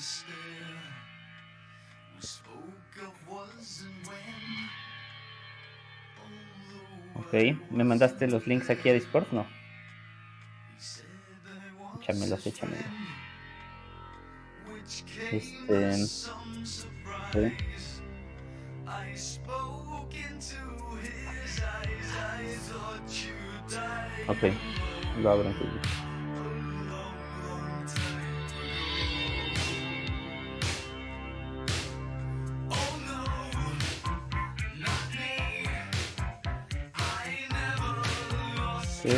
stare. We spoke of was and when. Ok, ¿me mandaste los links aquí a Discord? No. Échamelos. ¿Sí? Ok, lo abro entonces. Sí.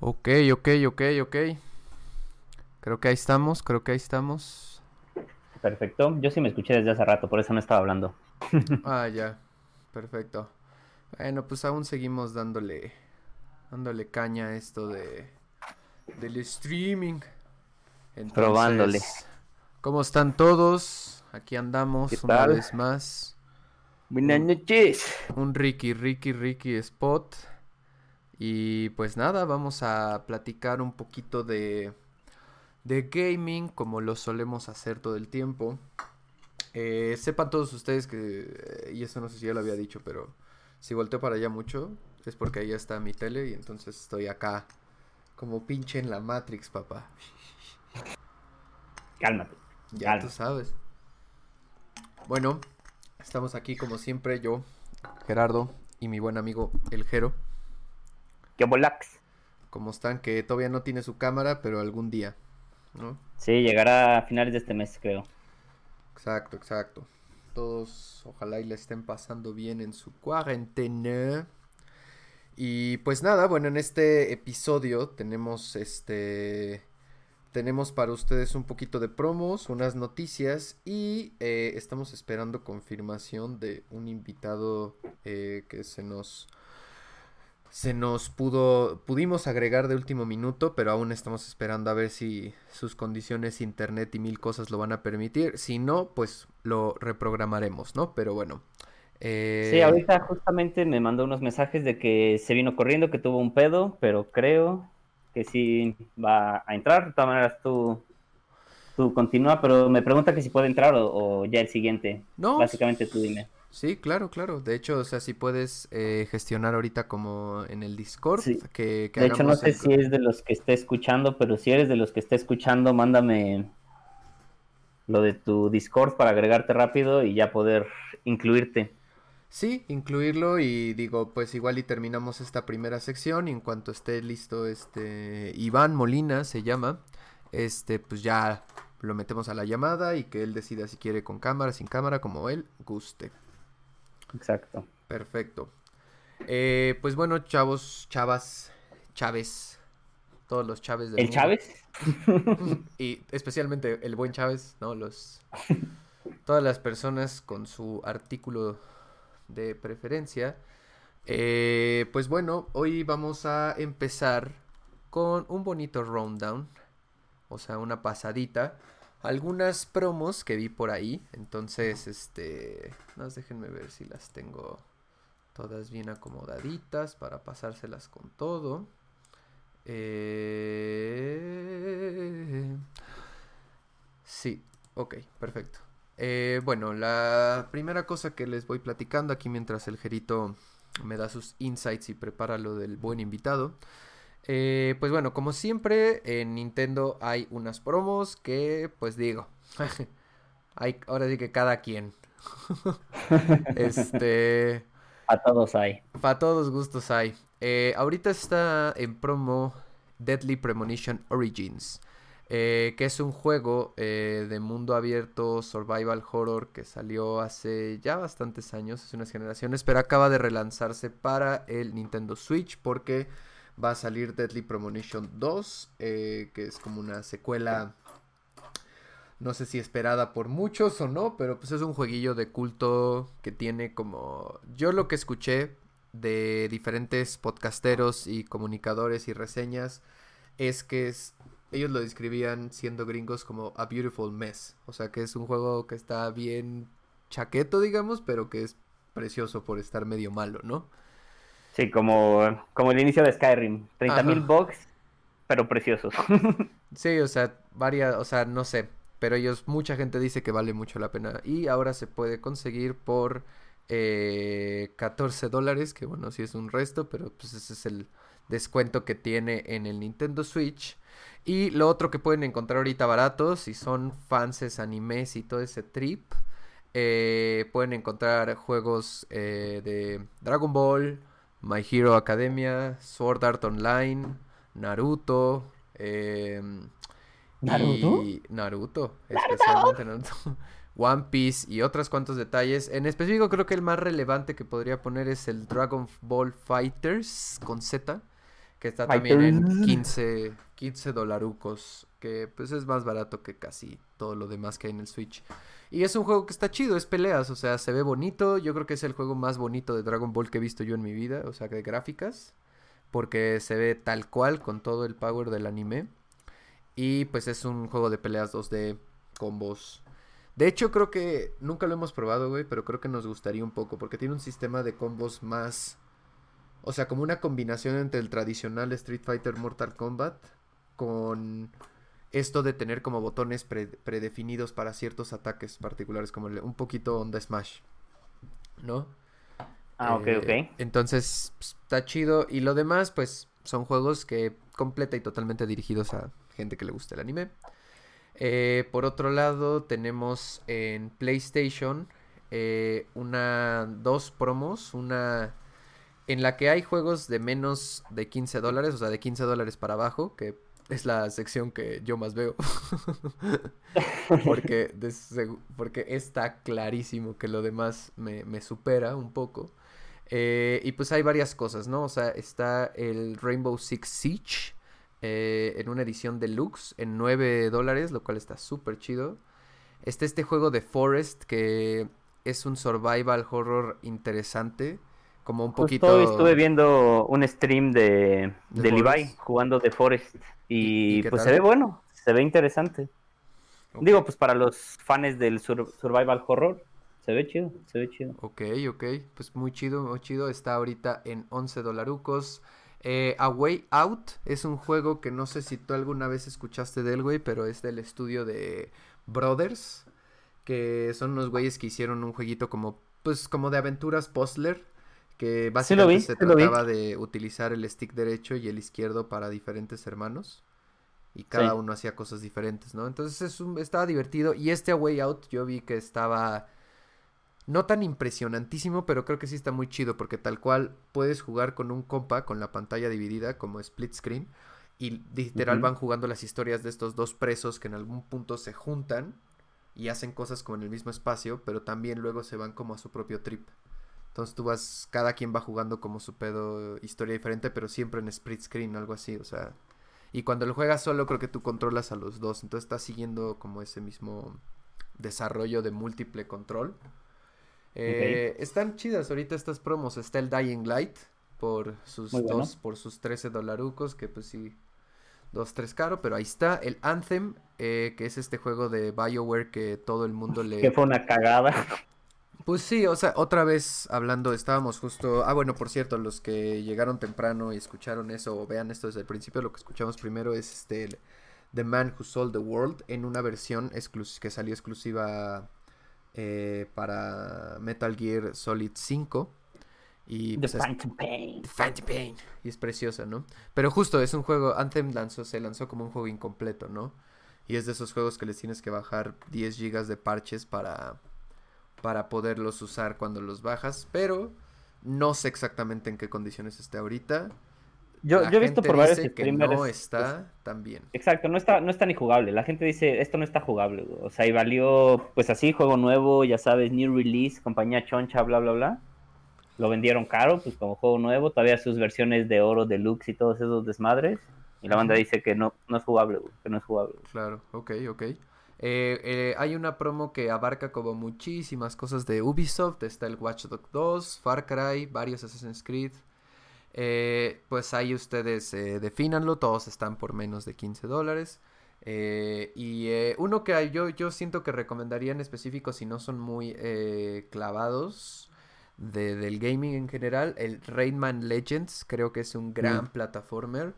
Ok. Creo que ahí estamos. Perfecto. Yo sí me escuché desde hace rato, por eso no estaba hablando. Ah, ya. Perfecto. Bueno, pues aún seguimos dándole caña a esto del streaming. Entonces, probándole. ¿Cómo están todos? Aquí andamos una vez más. Buenas noches. Un Ricky spot. Y pues nada, vamos a platicar un poquito de gaming, como lo solemos hacer todo el tiempo. Sepan todos ustedes que, y eso no sé si ya lo había dicho, pero si volteo para allá mucho, es porque ahí está mi tele y entonces estoy acá como pinche en la Matrix, papá. Cálmate. Ya tú sabes. Bueno, estamos aquí como siempre, yo, Gerardo, y mi buen amigo El Jero. ¡Qué bolax! Como están, que todavía no tiene su cámara, pero algún día, ¿no? Sí, llegará a finales de este mes, creo. Exacto. Todos, ojalá y la estén pasando bien en su cuarentena. Y pues nada, bueno, en este episodio tenemos para ustedes un poquito de promos, unas noticias y estamos esperando confirmación de un invitado que se nos... se nos pudimos agregar de último minuto, pero aún estamos esperando a ver si sus condiciones, internet y mil cosas lo van a permitir. Si no, pues lo reprogramaremos, ¿no? Pero bueno. Sí, ahorita justamente me mandó unos mensajes de que se vino corriendo, que tuvo un pedo, pero creo que sí va a entrar. De todas maneras, tú continúa, pero me pregunta que si puede entrar o ya el siguiente. No. Básicamente tú dime. Sí, claro. De hecho, o sea, si puedes gestionar ahorita como en el Discord. Sí. Que de hecho, no sé si es de los que esté escuchando, pero si eres de los que esté escuchando, mándame lo de tu Discord para agregarte rápido y ya poder incluirte. Sí, incluirlo y digo, pues igual y terminamos esta primera sección y en cuanto esté listo Iván Molina se llama, pues ya lo metemos a la llamada y que él decida si quiere con cámara, sin cámara, como él guste. Exacto. Perfecto. Pues bueno, chavos, chavas, Chávez, todos los Chávez del mundo. ¿Chávez? Y especialmente el buen Chávez, ¿no? Todas las personas con su artículo de preferencia. Pues bueno, hoy vamos a empezar con un bonito rundown, o sea, una pasadita, algunas promos que vi por ahí. Entonces, déjenme ver si las tengo todas bien acomodaditas para pasárselas con todo. Sí, ok, perfecto. Bueno, la primera cosa que les voy platicando aquí mientras el Jerito me da sus insights y prepara lo del buen invitado. Pues bueno, como siempre en Nintendo hay unas promos que, pues digo, hay, ahora sí que cada quien. A todos hay. Para todos gustos hay. Ahorita está en promo Deadly Premonition Origins. Que es un juego de mundo abierto, survival horror, que salió hace ya bastantes años, hace unas generaciones, pero acaba de relanzarse para el Nintendo Switch porque va a salir Deadly Premonition 2, que es como una secuela, no sé si esperada por muchos o no, pero pues es un jueguillo de culto que tiene como... Yo lo que escuché de diferentes podcasteros y comunicadores y reseñas es que es... Ellos lo describían siendo gringos como a beautiful mess. O sea, que es un juego que está bien chaqueto, digamos, pero que es precioso por estar medio malo, ¿no? Sí, como el inicio de Skyrim. 30,000 bugs, pero preciosos. Sí, o sea, no sé. Pero mucha gente dice que vale mucho la pena. Y ahora se puede conseguir por $14, que bueno, sí es un resto, pero pues ese es el descuento que tiene en el Nintendo Switch. Y lo otro que pueden encontrar ahorita barato, si son fanses, animes y todo ese trip, pueden encontrar juegos de Dragon Ball, My Hero Academia, Sword Art Online, Naruto. ¿Naruto? Y Naruto, especialmente Naruto. One Piece y otros cuantos detalles. En específico creo que el más relevante que podría poner es el Dragon Ball Fighters con Z. Que está también en $15, que pues es más barato que casi todo lo demás que hay en el Switch. Y es un juego que está chido, es peleas, o sea, se ve bonito. Yo creo que es el juego más bonito de Dragon Ball que he visto yo en mi vida, o sea, de gráficas. Porque se ve tal cual con todo el power del anime. Y pues es un juego de peleas 2D, combos. De hecho, creo que nunca lo hemos probado, güey, pero creo que nos gustaría un poco. Porque tiene un sistema de combos más... O sea, como una combinación entre el tradicional Street Fighter Mortal Kombat con esto de tener como botones predefinidos para ciertos ataques particulares, como un poquito onda Smash, ¿no? Ah, ok. Entonces, está chido. Y lo demás, pues, son juegos que completa y totalmente dirigidos a gente que le gusta el anime. Por otro lado, tenemos en PlayStation dos promos, una... en la que hay juegos de menos de $15, o sea, de $15 para abajo, que es la sección que yo más veo. porque está clarísimo que lo demás me supera un poco. Y pues hay varias cosas, ¿no? O sea, está el Rainbow Six Siege en una edición deluxe en $9, lo cual está súper chido. Está este juego de Forest, que es un survival horror interesante. como un poquito... Justo estuve viendo un stream de Levi jugando The Forest y pues se ve bueno, se ve interesante. Okay. Digo, pues para los fans del survival horror, se ve chido, se ve chido. Ok, ok, pues muy chido, está ahorita en $11. A Way Out es un juego que no sé si tú alguna vez escuchaste de él, güey, pero es del estudio de Brothers, que son unos güeyes que hicieron un jueguito como, pues, como de aventuras puzzler, que básicamente se trataba de utilizar el stick derecho y el izquierdo para diferentes hermanos, y cada uno hacía cosas diferentes, ¿no? Entonces estaba divertido, y este A Way Out yo vi que estaba... no tan impresionantísimo, pero creo que sí está muy chido, porque tal cual puedes jugar con un compa con la pantalla dividida, como split screen, y literal van jugando las historias de estos dos presos que en algún punto se juntan y hacen cosas como en el mismo espacio, pero también luego se van como a su propio trip. Entonces tú vas, cada quien va jugando como su pedo, historia diferente, pero siempre en split screen, algo así, o sea... Y cuando lo juegas solo, creo que tú controlas a los dos, entonces estás siguiendo como ese mismo desarrollo de múltiple control. Están chidas ahorita estas promos. Está el Dying Light por sus por sus $13, que pues sí, 2-3 caro, pero ahí está. El Anthem, que es este juego de BioWare que todo el mundo le... Que fue una cagada. Pues sí, o sea, otra vez hablando, estábamos justo... Ah, bueno, por cierto, los que llegaron temprano y escucharon eso, o vean esto desde el principio, lo que escuchamos primero es The Man Who Sold the World, en una versión que salió exclusiva... para Metal Gear Solid 5 y pues, The Phantom Pain, y es preciosa, ¿no? Pero justo es un juego, Anthem se lanzó como un juego incompleto, ¿no? Y es de esos juegos que les tienes que bajar 10 GB de parches para poderlos usar cuando los bajas, pero no sé exactamente en qué condiciones está ahorita. Yo he visto por varios streamers que no está tan bien. Exacto, no está ni jugable. La gente dice, esto no está jugable, güey. O sea, y valió, pues así, juego nuevo, ya sabes, new release, compañía choncha, bla, bla, bla. Lo vendieron caro, pues como juego nuevo, todavía sus versiones de oro, deluxe y todos esos desmadres. Y la banda dice que no es jugable, güey, que no es jugable. Claro, ok. Hay una promo que abarca como muchísimas cosas de Ubisoft. Está el Watch Dogs 2, Far Cry, varios Assassin's Creed. Pues ahí ustedes defínanlo, todos están por menos de $15, y uno que yo siento que recomendaría en específico si no son muy clavados del gaming en general, el Rayman Legends, creo que es un gran plataformer,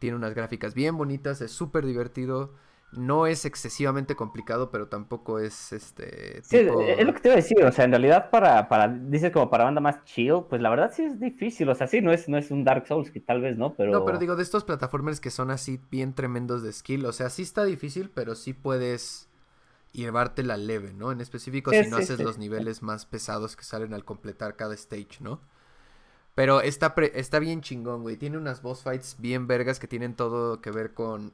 tiene unas gráficas bien bonitas, es súper divertido. No es excesivamente complicado, pero tampoco es tipo... Sí, es lo que te iba a decir, o sea, en realidad dices como para banda más chill, pues la verdad sí es difícil, o sea, sí, no es un Dark Souls, que tal vez no, pero... No, pero digo, de estos plataformers que son así bien tremendos de skill, o sea, sí está difícil, pero sí puedes llevártela leve, ¿no? En específico si no haces los niveles más pesados que salen al completar cada stage, ¿no? Pero está bien chingón, güey, tiene unas boss fights bien vergas que tienen todo que ver con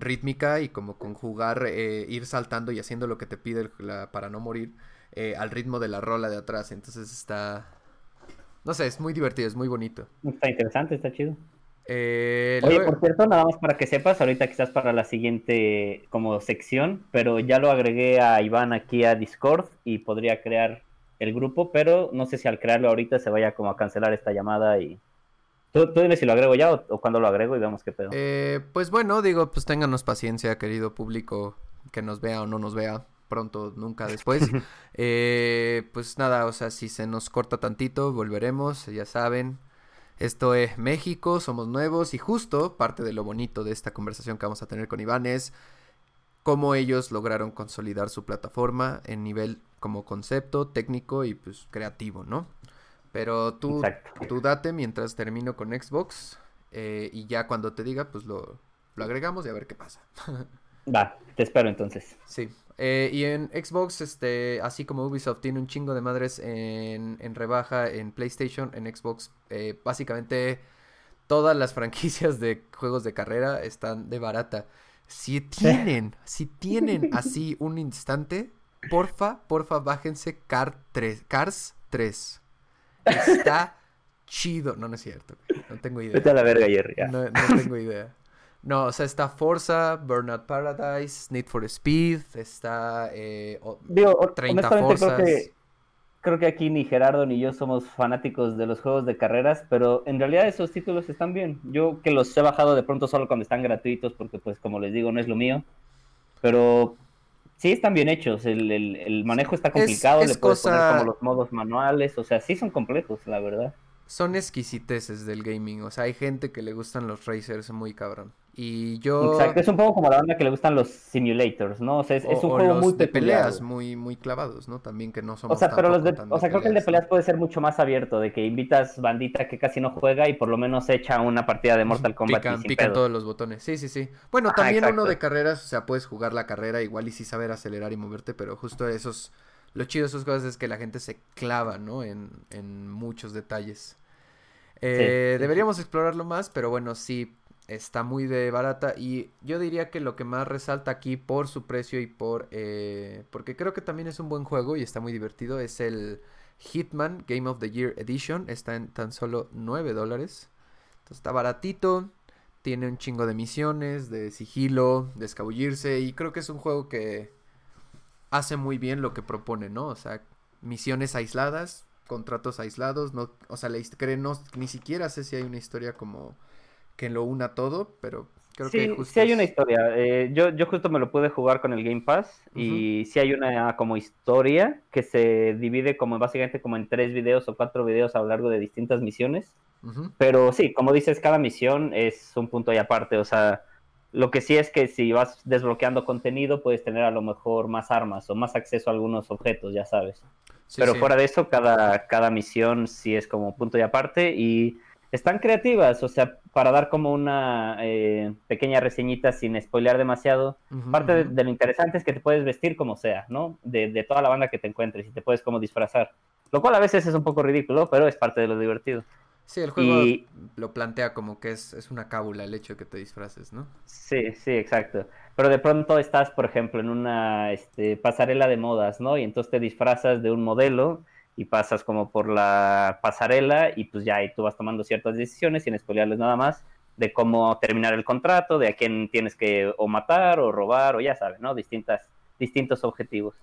rítmica y como con jugar, ir saltando y haciendo lo que te pide para no morir, al ritmo de la rola de atrás. Entonces no sé, es muy divertido, es muy bonito. Está interesante, está chido. Oye, por cierto, nada más para que sepas, ahorita quizás para la siguiente como sección, pero ya lo agregué a Iván aquí a Discord y podría crear el grupo, pero no sé si al crearlo ahorita se vaya como a cancelar esta llamada y... Tú dime si lo agrego ya o cuando lo agrego y vemos qué pedo. Pues bueno, digo, pues ténganos paciencia, querido público, que nos vea o no nos vea, pronto, nunca, después. Pues nada, o sea, si se nos corta tantito, volveremos, ya saben. Esto es México, somos nuevos, y justo parte de lo bonito de esta conversación que vamos a tener con Iván es cómo ellos lograron consolidar su plataforma en nivel como concepto, técnico y pues creativo, ¿no? Pero tú date mientras termino con Xbox, y ya cuando te diga, pues lo agregamos y a ver qué pasa. Va, te espero entonces. Sí, y en Xbox, así como Ubisoft tiene un chingo de madres en rebaja en PlayStation, en Xbox básicamente todas las franquicias de juegos de carrera están de barata. Si tienen así un instante, porfa, bájense Cars 3. Está chido. No es cierto, güey. No tengo idea. Vete a la verga, Jerry. No tengo idea. No, o sea, está Forza, Burnout Paradise, Need for Speed, está 30 Forzas. Creo que creo que aquí ni Gerardo ni yo somos fanáticos de los juegos de carreras, pero en realidad esos títulos están bien. Yo que los he bajado de pronto solo cuando están gratuitos, porque pues como les digo, no es lo mío. Pero sí están bien hechos, el manejo está complicado, es le puedes poner como los modos manuales, o sea, sí son complejos, la verdad. Son exquisiteces del gaming, o sea, hay gente que le gustan los racers muy cabrón. Y yo... Exacto, es un poco como la banda que le gustan los simulators, ¿no? O sea, es un juego muy de peleas, muy clavados, ¿no? También que no somos creo que el de peleas puede ser mucho más abierto, de que invitas bandita que casi no juega y por lo menos echa una partida de Mortal Kombat y sin pedo. Pican todos los botones, sí. Bueno, también uno de carreras, o sea, puedes jugar la carrera igual y sí saber acelerar y moverte, pero justo esos... Lo chido de esas cosas es que la gente se clava, ¿no? En muchos detalles. Sí. Deberíamos explorarlo más, pero bueno, sí... Está muy de barata y yo diría que lo que más resalta aquí por su precio y por... porque creo que también es un buen juego y está muy divertido. Es el Hitman Game of the Year Edition. Está en tan solo $9. Entonces está baratito. Tiene un chingo de misiones, de sigilo, de escabullirse. Y creo que es un juego que hace muy bien lo que propone, ¿no? O sea, misiones aisladas, contratos aislados. No, o sea, ni siquiera sé si hay una historia como... que lo una todo, pero creo que justo... Sí hay una historia, yo justo me lo pude jugar con el Game Pass, y sí hay una como historia que se divide como básicamente como en 3 videos o 4 videos a lo largo de distintas misiones, pero sí, como dices, cada misión es un punto y aparte, o sea, lo que sí es que si vas desbloqueando contenido puedes tener a lo mejor más armas o más acceso a algunos objetos, ya sabes, pero fuera de eso cada misión sí es como punto y aparte, y... Están creativas, o sea, para dar como una pequeña reseñita sin spoilear demasiado. Parte de lo interesante es que te puedes vestir como sea, ¿no? De toda la banda que te encuentres y te puedes como disfrazar. Lo cual a veces es un poco ridículo, pero es parte de lo divertido. Sí, el juego lo plantea como que es una cábula el hecho de que te disfraces, ¿no? Sí, exacto. Pero de pronto estás, por ejemplo, en una pasarela de modas, ¿no? Y entonces te disfrazas de un modelo... y pasas como por la pasarela y pues ya, y tú vas tomando ciertas decisiones sin spoilearles nada más, de cómo terminar el contrato, de a quién tienes que o matar o robar o ya sabes, ¿no? Distintos objetivos.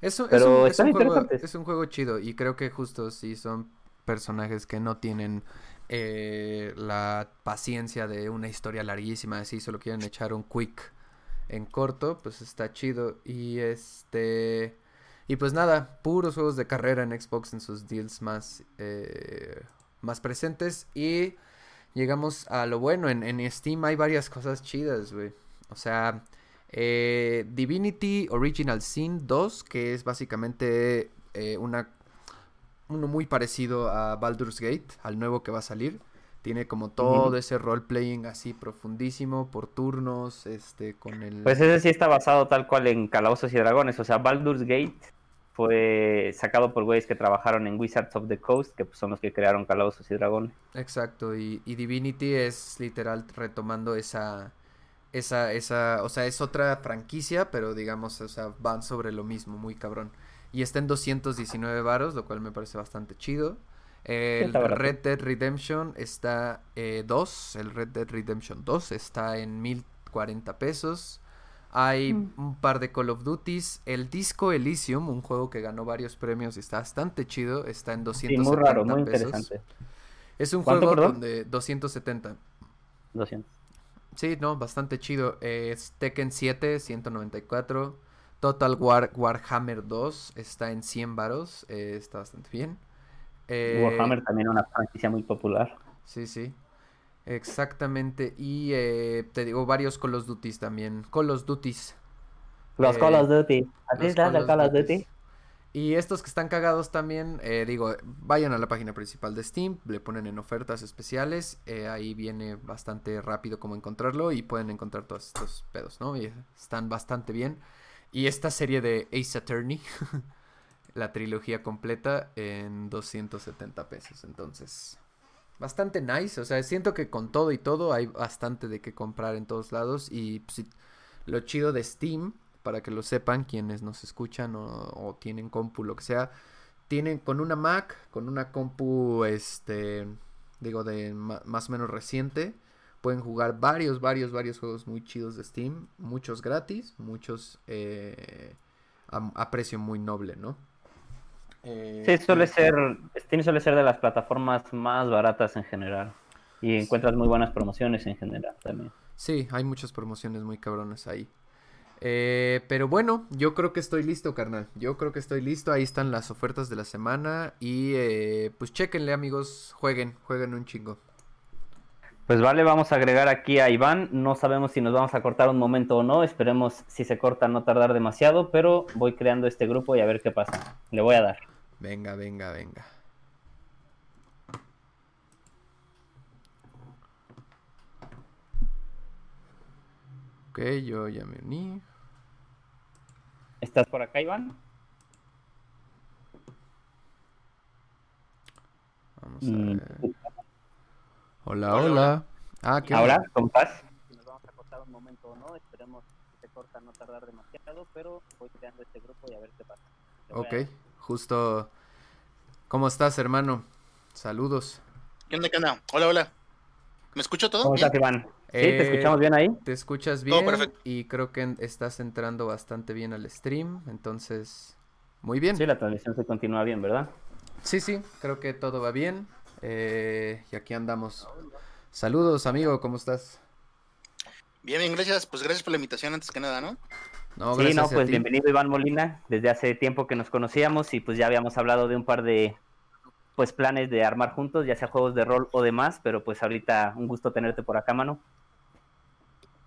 Pero están interesantes. Es un juego chido y creo que justo si son personajes que no tienen la paciencia de una historia larguísima, así solo quieren echar un quick en corto, pues está chido y Y pues nada, puros juegos de carrera en Xbox en sus deals más presentes. Y llegamos a lo bueno. En Steam hay varias cosas chidas, güey. O sea, Divinity Original Sin 2, que es básicamente uno muy parecido a Baldur's Gate, al nuevo que va a salir. Tiene como todo ese role-playing así profundísimo, por turnos, con el... Pues ese sí está basado tal cual en Calabozos y Dragones, o sea, Baldur's Gate fue sacado por güeyes que trabajaron en Wizards of the Coast, que pues, son los que crearon Calabozos y Dragones. Exacto, y Divinity es literal retomando esa, o sea, es otra franquicia, pero digamos, o sea, van sobre lo mismo, muy cabrón. Y está en $219, lo cual me parece bastante chido. El Red Dead Redemption está está en $1,040. Hay un par de Call of Duties. El Disco Elysium, un juego que ganó varios premios y está bastante chido, está en $270. Muy raro, muy interesante. Es un juego donde $270. Sí, no, bastante chido. Es Tekken 7, $194. Total War Warhammer 2 está en $100. Está bastante bien. Warhammer también es una franquicia muy popular. Sí, exactamente. Y te digo, varios Call of Duty también. Los Call of Duty. ¿Así estás de Call of Duty? Y estos que están cagados también, vayan a la página principal de Steam, le ponen en ofertas especiales, ahí viene bastante rápido cómo encontrarlo y pueden encontrar todos estos pedos, ¿no? Y están bastante bien. Y esta serie de Ace Attorney... la trilogía completa en $270. Entonces, bastante nice. O sea, siento que con todo y todo hay bastante de qué comprar en todos lados. Y pues, lo chido de Steam, para que lo sepan quienes nos escuchan o tienen compu, lo que sea, tienen con una Mac, con una compu, de más o menos reciente, pueden jugar varios juegos muy chidos de Steam. Muchos gratis, muchos a precio muy noble, ¿no? Sí, Steam suele ser de las plataformas más baratas en general. Y encuentras muy buenas promociones en general también. Sí, hay muchas promociones muy cabronas ahí. Pero bueno, yo creo que estoy listo, carnal. Yo creo que estoy listo. Ahí están las ofertas de la semana. Y pues chéquenle, amigos. Jueguen un chingo. Pues vale, vamos a agregar aquí a Iván. No sabemos si nos vamos a cortar un momento o no. Esperemos, si se corta, no tardar demasiado. Pero voy creando este grupo y a ver qué pasa. Le voy a dar. Venga. Ok, yo ya me uní. ¿Estás por acá, Iván? Vamos a ver. Hola. Ah, ¿qué ahora? ¿Cómo estás? Si nos vamos a cortar un momento o no, esperemos que se corta, no tardar demasiado, pero voy creando este grupo y a ver qué pasa. Ok, justo. ¿Cómo estás, hermano? Saludos. ¿Qué onda? Hola. ¿Me escucho todo? ¿Cómo estás, Iván? Sí, ¿te escuchamos bien ahí? Te escuchas bien, perfecto. Y creo que estás entrando bastante bien al stream, entonces, muy bien. Sí, la transmisión se continúa bien, ¿verdad? Sí, creo que todo va bien, y aquí andamos. Saludos, amigo, ¿cómo estás? Bien, gracias, pues gracias por la invitación antes que nada, ¿no? Pues bienvenido, Iván Molina, desde hace tiempo que nos conocíamos y pues ya habíamos hablado de un par de... pues planes de armar juntos, ya sea juegos de rol o demás, pero pues ahorita un gusto tenerte por acá, mano.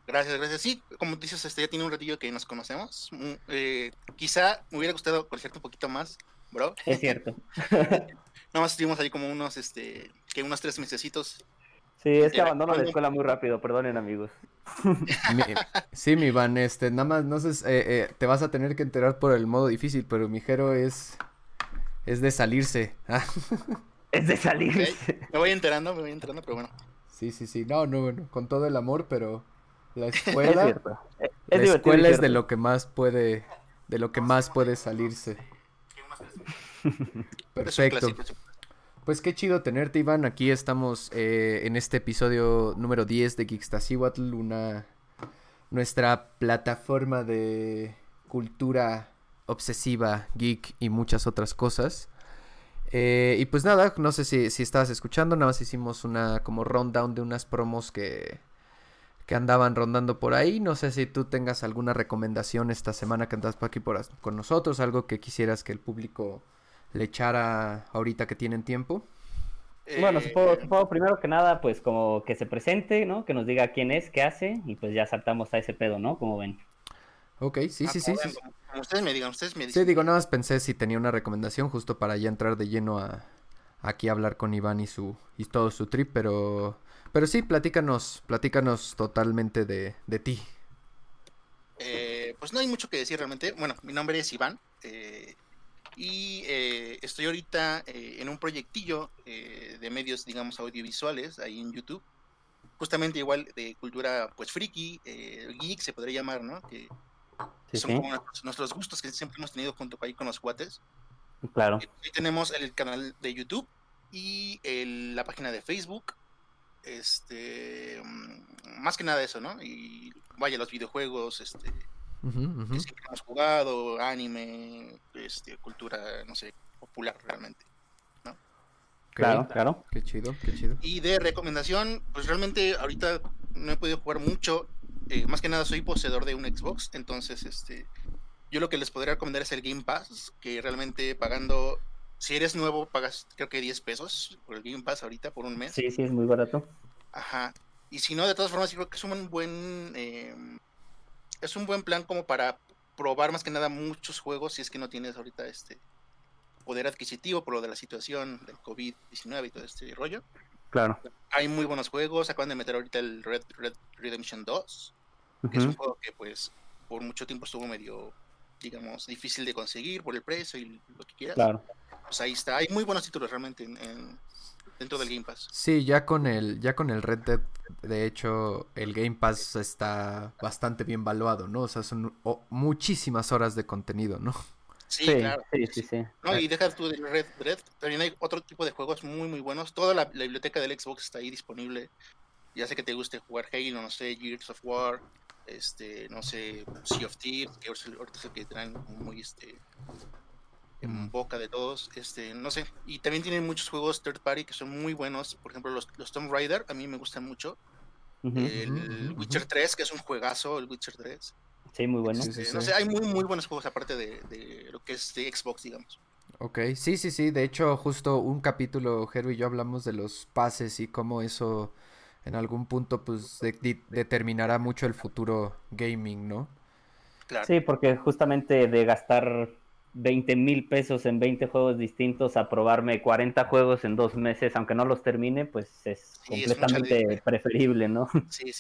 Gracias. Sí, como dices, ya tiene un ratillo que nos conocemos. Quizá me hubiera gustado conocerte un poquito más, bro. Es cierto. Nada más estuvimos ahí como unos 3 mesecitos. Sí, que abandono la escuela muy rápido, perdonen, amigos. Sí, mi Van, nada más, no sé, te vas a tener que enterar por el modo difícil, pero mi Jero es de salirse. Es de salirse. Okay. Me voy enterando, pero bueno. Sí. No, bueno, con todo el amor, pero la escuela es de lo que más puede salirse. Perfecto. Pues qué chido tenerte, Iván. Aquí estamos en este episodio número 10 de Geekstacihuatl, nuestra plataforma de cultura obsesiva, geek y muchas otras cosas. Y pues nada, no sé si estabas escuchando, nada más hicimos una como rundown de unas promos que andaban rondando por ahí. No sé si tú tengas alguna recomendación esta semana que andas por aquí con nosotros, algo que quisieras que el público le echara ahorita que tienen tiempo. Bueno, supongo primero que nada, pues como que se presente, ¿no? Que nos diga quién es, qué hace, y pues ya saltamos a ese pedo, ¿no? Como ven. Ok, sí. Como ustedes me dicen. Sí, digo, nada más pensé si tenía una recomendación justo para ya entrar de lleno aquí a hablar con Iván y todo su trip, pero sí, platícanos totalmente de ti. Pues no hay mucho que decir realmente. Bueno, mi nombre es Iván, y estoy ahorita en un proyectillo de medios, digamos, audiovisuales ahí en YouTube. Justamente igual de cultura, pues, friki, geek se podría llamar, ¿no? Que son como nuestros gustos que siempre hemos tenido junto ahí con los cuates. Claro. Ahí tenemos el canal de YouTube y la página de Facebook. Más que nada eso, ¿no? Y vaya, los videojuegos, uh-huh. Que siempre hemos jugado, anime, cultura, no sé, popular realmente. Claro. Qué chido. Y de recomendación, pues realmente ahorita no he podido jugar mucho. Más que nada soy poseedor de un Xbox, entonces yo lo que les podría recomendar es el Game Pass, que realmente pagando, si eres nuevo, pagas creo que $10 por el Game Pass ahorita por un mes. Sí, es muy barato. Ajá. Y si no, de todas formas, yo creo que es un buen plan como para probar más que nada muchos juegos si es que no tienes ahorita poder adquisitivo por lo de la situación del COVID-19 y todo este rollo. Claro. Hay muy buenos juegos. Acaban de meter ahorita el Red Dead Redemption 2, uh-huh. Que es un juego que pues por mucho tiempo estuvo medio, digamos, difícil de conseguir por el precio y lo que quieras. Claro. Pues ahí está. Hay muy buenos títulos realmente dentro del Game Pass. Sí, ya con el Red Dead, de hecho, el Game Pass está bastante bien valuado, ¿no? O sea, son muchísimas horas de contenido, ¿no? Sí, claro. Sí. No, y deja tú de Red, también hay otro tipo de juegos muy, muy buenos. Toda la biblioteca del Xbox está ahí disponible. Ya sé que te guste jugar Halo, no sé, Gears of War, no sé, Sea of Thieves, que ahorita es el que traen muy en boca de todos, no sé. Y también tienen muchos juegos third party que son muy buenos, por ejemplo los Tomb Raider, a mí me gustan mucho. El Witcher 3, que es un juegazo, el Witcher 3. Sí, muy bueno. No sé, hay muy buenos juegos aparte de lo que es de Xbox, digamos. Ok, sí, de hecho justo un capítulo, Jero y yo hablamos de los pases y cómo eso en algún punto pues determinará mucho el futuro gaming, ¿no? Claro. Sí, porque justamente de gastar 20 mil pesos en 20 juegos distintos a probarme 40 juegos en 2 meses, aunque no los termine, pues es completamente preferible, ¿no? Sí.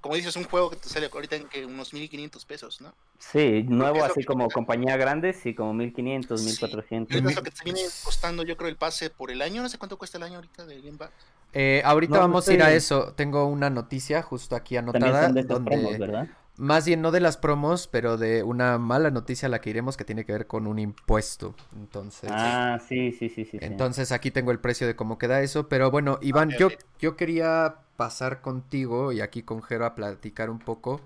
Como dices, un juego que te sale ahorita en que unos 1,500 pesos, ¿no? Sí, nuevo así como compañía grande, sí, como 1,500, 1,400. Es lo que te viene costando, yo creo, el pase por el año. No sé cuánto cuesta el año ahorita de Game Pass. Ahorita no, vamos a ir a eso. Tengo una noticia justo aquí anotada. También son de estos promos, ¿verdad? Más bien no de las promos, pero de una mala noticia a la que iremos, que tiene que ver con un impuesto. Entonces, sí. Entonces aquí tengo el precio de cómo queda eso, pero bueno, Iván, yo quería pasar contigo y aquí con Jero a platicar un poco,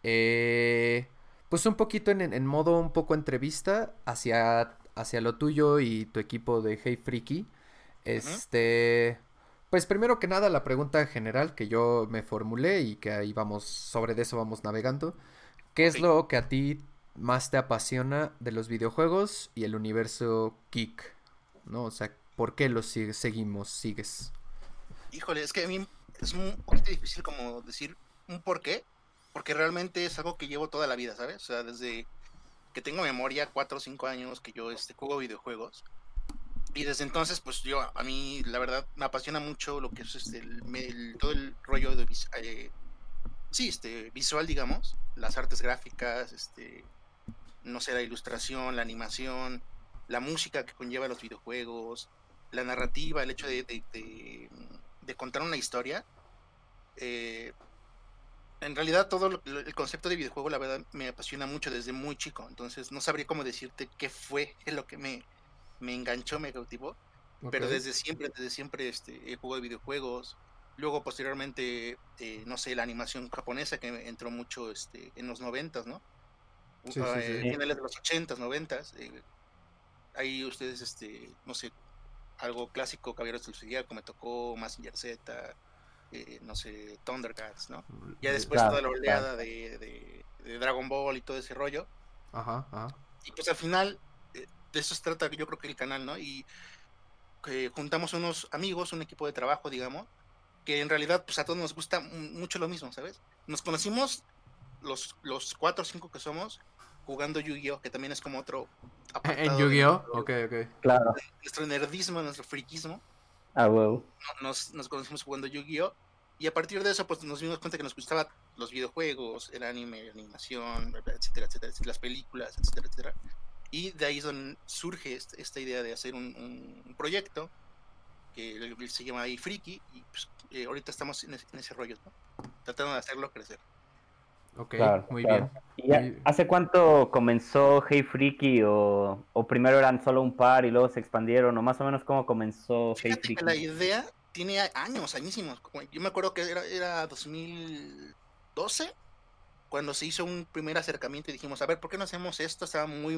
pues un poquito en modo un poco entrevista hacia lo tuyo y tu equipo de Hey Freaky. Pues primero que nada la pregunta general que yo me formulé y que ahí vamos, sobre de eso vamos navegando. ¿Qué es lo que a ti más te apasiona de los videojuegos y el universo geek? ¿No? O sea, ¿por qué los sigues? Híjole, es que a mí es un poquito difícil como decir un por qué, porque realmente es algo que llevo toda la vida, ¿sabes? O sea, desde que tengo memoria, 4 o 5 años que yo juego videojuegos. Y desde entonces, pues a mí, la verdad, me apasiona mucho lo que es todo el rollo de visual, digamos, las artes gráficas, no sé, la ilustración, la animación, la música que conlleva los videojuegos, la narrativa, el hecho de contar una historia. En realidad, todo el concepto de videojuego, la verdad, me apasiona mucho desde muy chico. Entonces, no sabría cómo decirte qué fue lo que me enganchó, me cautivó, pero desde siempre he jugado videojuegos. Luego posteriormente, no sé, la animación japonesa que entró mucho en los 90s, ¿no? Sí. Finales de los 80s, 90s. Ahí ustedes, no sé, algo clásico, Caballeros del Zodiaco, me tocó Mazinger Z, no sé, Thundercats, ¿no? Ya después toda la oleada de Dragon Ball y todo ese rollo. Ajá. Y pues al final de eso se trata, yo creo que el canal, ¿no? Y juntamos unos amigos, un equipo de trabajo, digamos, que en realidad pues a todos nos gusta mucho lo mismo, ¿sabes? Nos conocimos los 4 o 5 que somos jugando Yu-Gi-Oh, que también es como otro apartado. ¿En Yu-Gi-Oh? Ok. Claro. Nuestro nerdismo, nuestro friquismo. Ah, wow. Nos conocimos jugando Yu-Gi-Oh y a partir de eso pues nos dimos cuenta que nos gustaban los videojuegos, el anime, la animación, etcétera, las películas, etcétera. Y de ahí surge esta idea de hacer un proyecto que se llama Hey Freaky, y pues, ahorita estamos en ese rollo, ¿no? Tratando de hacerlo crecer. Ok, claro, muy bien. ¿Y hace cuánto comenzó Hey Freaky? ¿O primero eran solo un par y luego se expandieron? ¿O más o menos cómo comenzó Hey Freaky? La idea tiene años, añísimos. Yo me acuerdo que era 2012. Cuando se hizo un primer acercamiento y dijimos, a ver, ¿por qué no hacemos esto? Estaba muy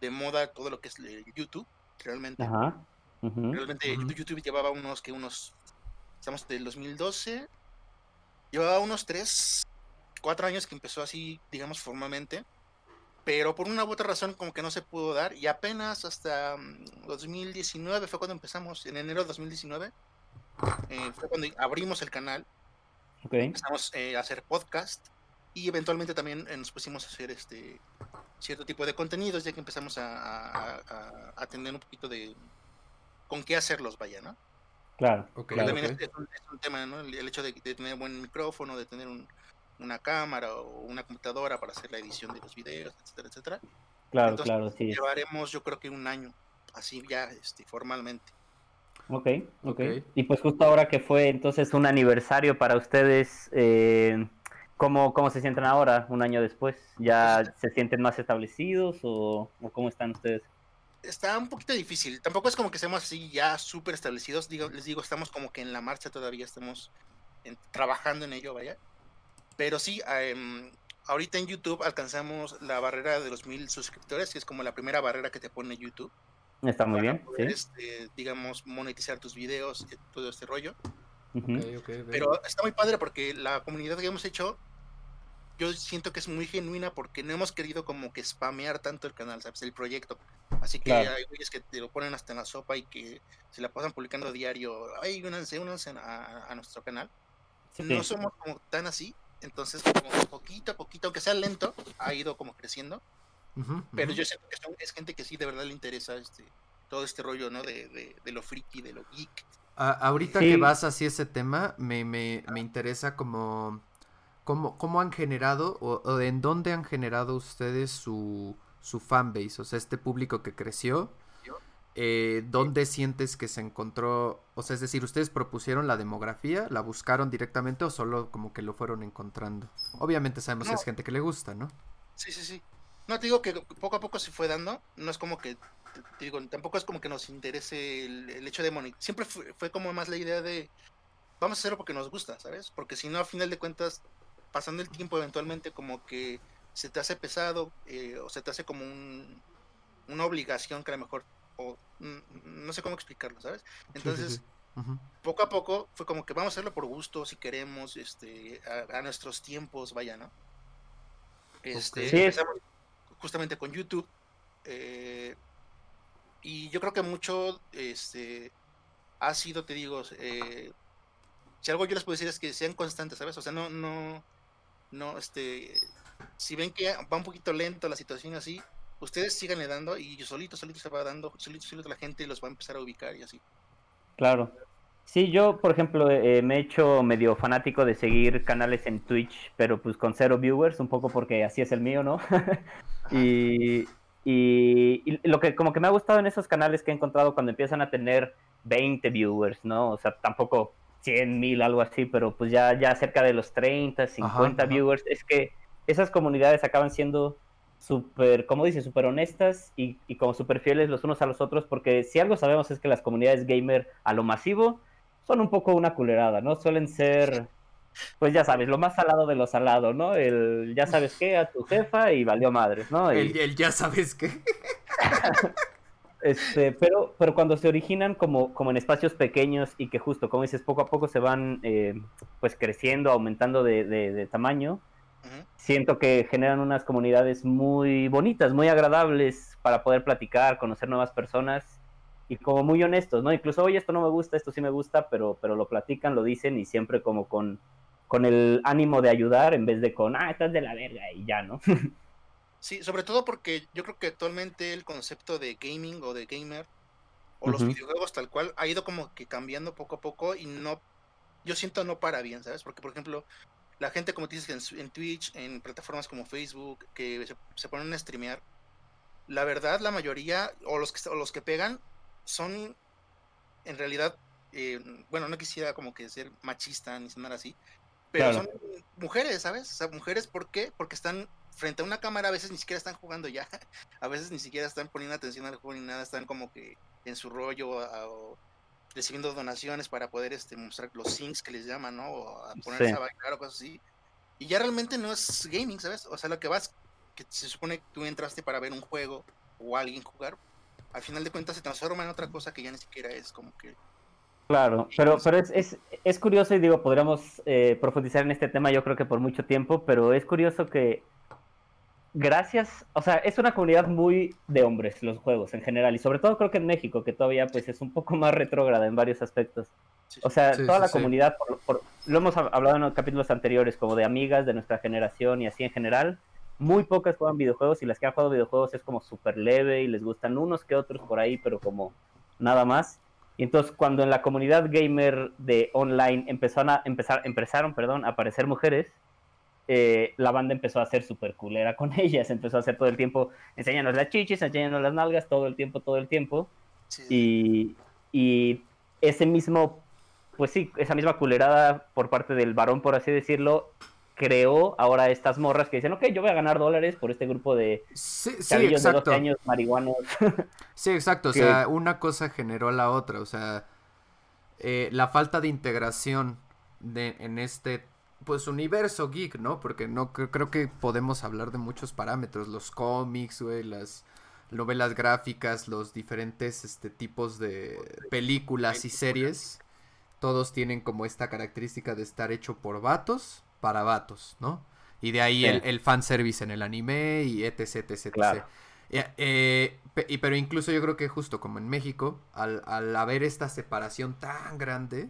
de moda todo lo que es YouTube, realmente. Ajá. Uh-huh. Realmente YouTube llevaba estamos del 2012, llevaba unos 3-4 años que empezó así, digamos, formalmente, pero por una u otra razón como que no se pudo dar, y apenas hasta 2019 fue cuando empezamos, en enero de 2019, fue cuando abrimos el canal. Okay. Empezamos a hacer podcast y eventualmente también nos pusimos a hacer cierto tipo de contenidos, ya que empezamos a tener un poquito de con qué hacerlos, vaya, ¿no? Claro. Okay, también okay. Es un tema, ¿no? El hecho de tener buen micrófono, de tener una cámara o una computadora para hacer la edición de los videos, etcétera. Claro. Entonces, sí. Llevaremos, yo creo que un año así ya formalmente. Okay. Y pues justo ahora que fue entonces un aniversario para ustedes, ¿cómo se sienten ahora, un año después? ¿Ya se sienten más establecidos o cómo están ustedes? Está un poquito difícil, tampoco es como que seamos así ya súper establecidos, les digo, estamos como que en la marcha todavía, estamos trabajando en ello, vaya. Pero sí, ahorita en YouTube alcanzamos la barrera de los 1000 suscriptores, que es como la primera barrera que te pone YouTube. Está muy bien, poder, ¿sí? Digamos, monetizar tus videos, todo este rollo. Uh-huh. Okay. Pero está muy padre porque la comunidad que hemos hecho, yo siento que es muy genuina porque no hemos querido como que spamear tanto el canal, ¿sabes? El proyecto. Así que claro, hay güeyes que te lo ponen hasta en la sopa y que se la pasan publicando a diario. Ay, únanse a nuestro canal. Sí, no somos como tan así. Entonces, como poquito a poquito, aunque sea lento, ha ido como creciendo. Uh-huh, pero uh-huh, yo siento que es gente que sí de verdad le interesa todo este rollo, ¿no? De lo friki, de lo geek. Ahorita sí, que vas hacia ese tema, me interesa como... ¿Cómo han generado o en dónde han generado ustedes su fanbase? O sea, este público que creció, ¿dónde sientes que se encontró? O sea, es decir, ¿ustedes propusieron la demografía? ¿La buscaron directamente o solo como que lo fueron encontrando? Obviamente sabemos que es gente que le gusta, ¿no? Sí. No, te digo que poco a poco se fue dando. No es como que, te digo, tampoco es como que nos interese el hecho de monetizar. Siempre fue como más la idea de vamos a hacerlo porque nos gusta, ¿sabes? Porque si no, a final de cuentas, pasando el tiempo eventualmente como que se te hace pesado o se te hace como una obligación que a lo mejor o no sé cómo explicarlo, ¿sabes? Entonces sí. Uh-huh. Poco a poco fue como que vamos a hacerlo por gusto si queremos a nuestros tiempos, vaya, ¿no? Empezamos justamente con YouTube y yo creo que mucho ha sido, te digo, si algo yo les puedo decir es que sean constantes, ¿sabes? O sea, no, si ven que va un poquito lento la situación así, ustedes síganle dando y solito se va dando, solito la gente los va a empezar a ubicar y así. Claro. Sí, yo, por ejemplo, me he hecho medio fanático de seguir canales en Twitch, pero pues con 0 viewers, un poco porque así es el mío, ¿no? y lo que como que me ha gustado en esos canales que he encontrado cuando empiezan a tener 20 viewers, ¿no? O sea, tampoco... 100,000, algo así, pero pues ya cerca de los 30, 50 viewers. Es que esas comunidades acaban siendo súper, como dicen, súper honestas y como súper fieles los unos a los otros, porque si algo sabemos es que las comunidades gamer a lo masivo son un poco una culerada, ¿no? Suelen ser, pues ya sabes, lo más salado de lo salado, ¿no? El ya sabes qué a tu jefa y valió madres, ¿no? El ya sabes qué. Pero cuando se originan como en espacios pequeños y que justo, como dices, poco a poco se van pues creciendo, aumentando de tamaño, uh-huh, siento que generan unas comunidades muy bonitas, muy agradables para poder platicar, conocer nuevas personas y como muy honestos, ¿no? Incluso, oye, esto no me gusta, esto sí me gusta, pero lo platican, lo dicen y siempre como con el ánimo de ayudar en vez de con, estás de la verga y ya, ¿no? Sí, sobre todo porque yo creo que actualmente el concepto de gaming o de gamer o uh-huh, los videojuegos tal cual ha ido como que cambiando poco a poco y no, yo siento no para bien, ¿sabes? Porque, por ejemplo, la gente, como te dices, en Twitch, en plataformas como Facebook, que se ponen a streamear, la verdad, la mayoría o los que pegan son, en realidad, bueno, no quisiera como que ser machista ni sonar así, pero claro, son mujeres, ¿sabes? O sea, mujeres, ¿por qué? Porque están frente a una cámara, a veces ni siquiera están jugando ya, a veces ni siquiera están poniendo atención al juego ni nada, están como que en su rollo o recibiendo donaciones para poder mostrar los syncs que les llaman, ¿no? O a ponerse a bailar o cosas así. Y ya realmente no es gaming, ¿sabes? O sea, lo que vas, que se supone que tú entraste para ver un juego o a alguien jugar, al final de cuentas se transforma en otra cosa que ya ni siquiera es como que... Claro, pero es curioso y digo, podríamos profundizar en este tema yo creo que por mucho tiempo, pero es curioso que gracias, o sea, es una comunidad muy de hombres los juegos en general y sobre todo creo que en México que todavía pues es un poco más retrógrada en varios aspectos, o sea, toda la comunidad, lo hemos hablado en los capítulos anteriores como de amigas de nuestra generación y así en general, muy pocas juegan videojuegos y las que han jugado videojuegos es como súper leve y les gustan unos que otros por ahí pero como nada más. Y entonces cuando en la comunidad gamer de online empezaron a aparecer mujeres, la banda empezó a ser súper culera con ellas, empezó a hacer todo el tiempo, enséñanos las chichis, enséñanos las nalgas, todo el tiempo, sí. Y ese mismo, pues sí, esa misma culerada por parte del varón, por así decirlo, creó ahora estas morras que dicen, ok, yo voy a ganar dólares por este grupo de chavillos de 12 años marihuanos. Sí, exacto, que... o sea, una cosa generó la otra, o sea, la falta de integración en este pues universo geek, ¿no? Porque no creo que podemos hablar de muchos parámetros, los cómics, güey, las novelas gráficas, los diferentes tipos de películas y series, todos tienen como esta característica de estar hecho por vatos para vatos, ¿no? Y de ahí el fanservice en el anime y etc. Claro. Pero incluso yo creo que justo como en México, al haber esta separación tan grande,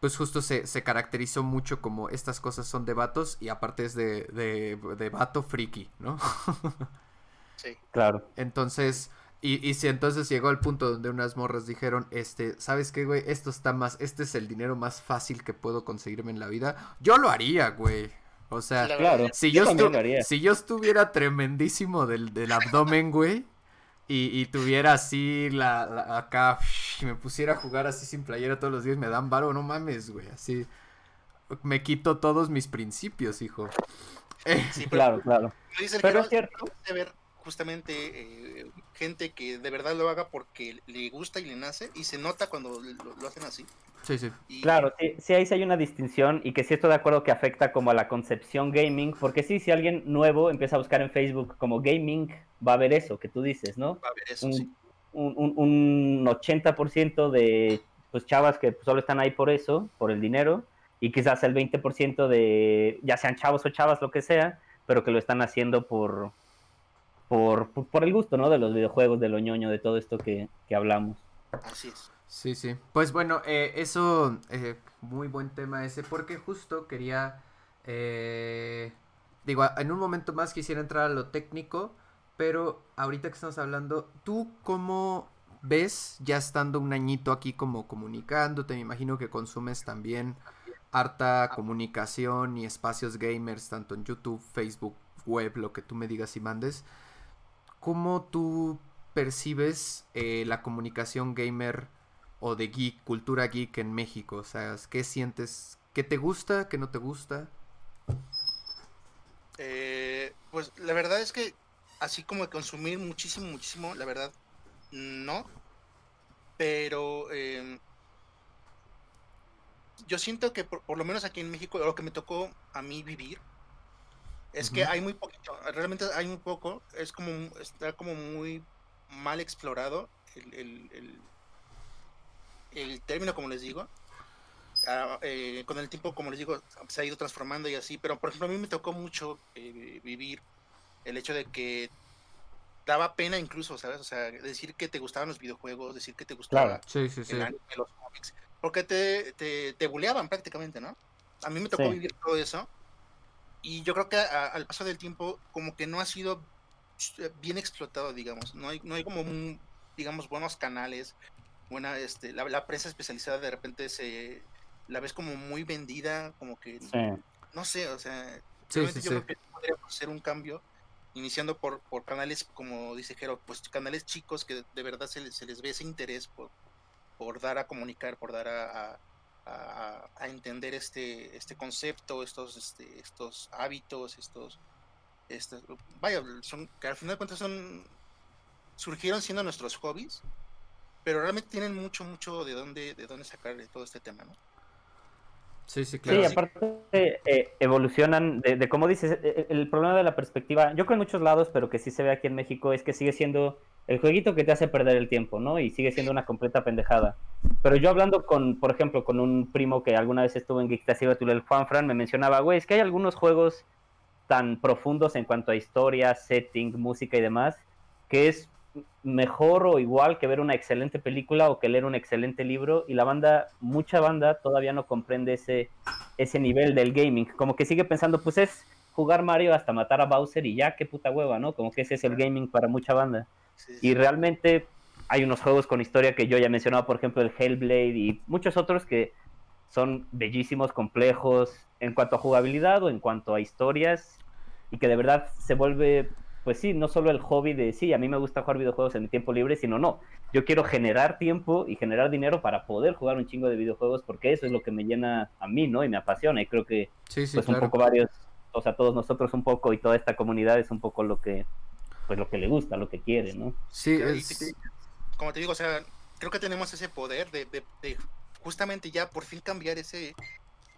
pues justo se caracterizó mucho como estas cosas son de vatos y aparte es de vato friki, ¿no? Sí, claro. Entonces, y si entonces llegó al punto donde unas morras dijeron, ¿sabes qué, güey? Esto está más, este es el dinero más fácil que puedo conseguirme en la vida. Yo lo haría, güey. O sea, claro, si yo estuviera tremendísimo del abdomen, güey, y tuviera así la acá, y me pusiera a jugar así sin playera todos los días, me dan varo, no mames, güey, así me quito todos mis principios, hijo. Sí, claro. Pero es cierto. De ver justamente gente que de verdad lo haga porque le gusta y le nace, y se nota cuando lo hacen así. Sí. Y... Claro, sí, ahí sí hay una distinción, y que sí estoy de acuerdo que afecta como a la concepción gaming, porque sí, si alguien nuevo empieza a buscar en Facebook como gaming, va a haber eso que tú dices, ¿no? Va a haber eso, un 80% de pues chavas que solo están ahí por eso, por el dinero, y quizás el 20% de, ya sean chavos o chavas, lo que sea, pero que lo están haciendo por el gusto, ¿no? De los videojuegos, de lo ñoño, de todo esto que hablamos. Así es. Sí. Pues bueno, eso, muy buen tema ese, porque justo quería, en un momento más quisiera entrar a lo técnico, pero ahorita que estamos hablando, ¿tú cómo ves, ya estando un añito aquí como comunicándote? Me imagino que consumes también harta comunicación y espacios gamers, tanto en YouTube, Facebook, web, lo que tú me digas y mandes. ¿Cómo tú percibes la comunicación gamer o de geek, cultura geek en México? O sea, ¿qué sientes? ¿Qué te gusta? ¿Qué no te gusta? Pues la verdad es que así como consumir muchísimo, la verdad, no. Pero yo siento que por lo menos aquí en México, lo que me tocó a mí vivir, es que hay muy poquito, realmente hay muy poco. Es como, está como muy mal explorado el término, como les digo, con el tiempo, como les digo, se ha ido transformando y así, pero por ejemplo a mí me tocó mucho vivir el hecho de que daba pena incluso, ¿sabes? O sea, decir que te gustaban los videojuegos, decir que te gustaba el anime, los cómics, porque te buleaban prácticamente, ¿no? A mí me tocó vivir todo eso, y yo creo que al paso del tiempo como que no ha sido bien explotado, digamos, no hay como digamos buenos canales. Bueno, la prensa especializada de repente se la ves como muy vendida, como que no sé, o sea, realmente yo creo que podría hacer un cambio iniciando por canales, como dice Jero, pues canales chicos que de verdad se les ve ese interés por dar a comunicar, por dar a entender este concepto, estos hábitos, estos vaya, son que al final de cuentas surgieron siendo nuestros hobbies. Pero realmente tienen mucho de dónde sacar de todo este tema, ¿no? Sí, claro. Sí, aparte evolucionan, de como dices, el problema de la perspectiva, yo creo en muchos lados, pero que sí se ve aquí en México, es que sigue siendo el jueguito que te hace perder el tiempo, ¿no? Y sigue siendo una completa pendejada. Pero yo hablando por ejemplo, con un primo que alguna vez estuvo en Geektasíbatula, el Juanfran, me mencionaba, güey, es que hay algunos juegos tan profundos en cuanto a historia, setting, música y demás, que es mejor o igual que ver una excelente película o que leer un excelente libro, y la banda, mucha banda todavía no comprende ese nivel del gaming, como que sigue pensando, pues es jugar Mario hasta matar a Bowser y ya, qué puta hueva, ¿no? Como que ese es el gaming para mucha banda. Y realmente hay unos juegos con historia que yo ya mencionaba, por ejemplo el Hellblade y muchos otros que son bellísimos, complejos en cuanto a jugabilidad o en cuanto a historias, y que de verdad se vuelve... Pues sí, no solo el hobby de sí, a mí me gusta jugar videojuegos en mi tiempo libre, sino no, yo quiero generar tiempo y generar dinero para poder jugar un chingo de videojuegos, porque eso es lo que me llena a mí, ¿no? Y me apasiona, y creo que claro, un poco varios, o sea, todos nosotros un poco, y toda esta comunidad es un poco lo que, pues lo que le gusta, lo que quiere, ¿no? Sí, es... Como te digo, o sea, creo que tenemos ese poder de justamente ya por fin cambiar ese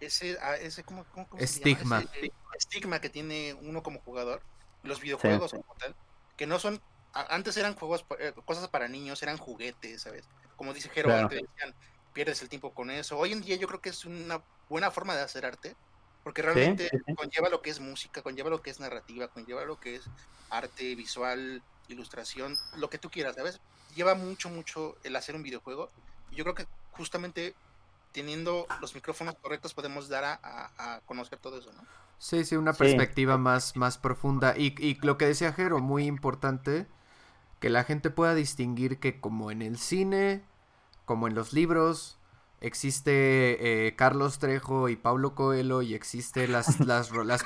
ese ¿cómo estigma. Ese estigma que tiene uno como jugador, los videojuegos, sí, como tal, que no son, antes eran juegos, cosas para niños, eran juguetes, ¿sabes? Como dice Jero, claro, antes decían, pierdes el tiempo con eso. Hoy en día yo creo que es una buena forma de hacer arte, porque realmente sí. Conlleva lo que es música, conlleva lo que es narrativa, conlleva lo que es arte visual, ilustración, lo que tú quieras, ¿sabes? Lleva mucho el hacer un videojuego, y yo creo que justamente teniendo los micrófonos correctos podemos dar a conocer todo eso, ¿no? Sí, una perspectiva más profunda, y lo que decía Jero, muy importante, que la gente pueda distinguir que como en el cine, como en los libros, existe Carlos Trejo y Paulo Coelho, y existe las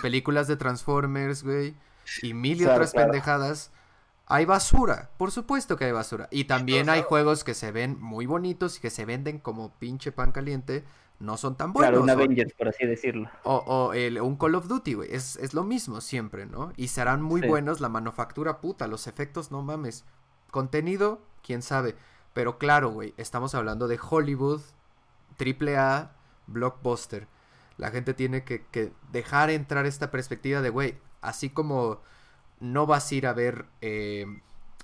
películas de Transformers, güey, y mil y otras pendejadas. Hay basura, por supuesto que hay basura. Y también hay juegos que se ven muy bonitos y que se venden como pinche pan caliente, no son tan buenos. Claro, un Avengers, por así decirlo. O un Call of Duty, güey, es lo mismo siempre, ¿no? Y serán muy buenos, la manufactura puta, los efectos, no mames. Contenido, quién sabe. Pero claro, güey, estamos hablando de Hollywood, AAA, blockbuster. La gente tiene que dejar entrar esta perspectiva de, güey, así como... No vas a ir a ver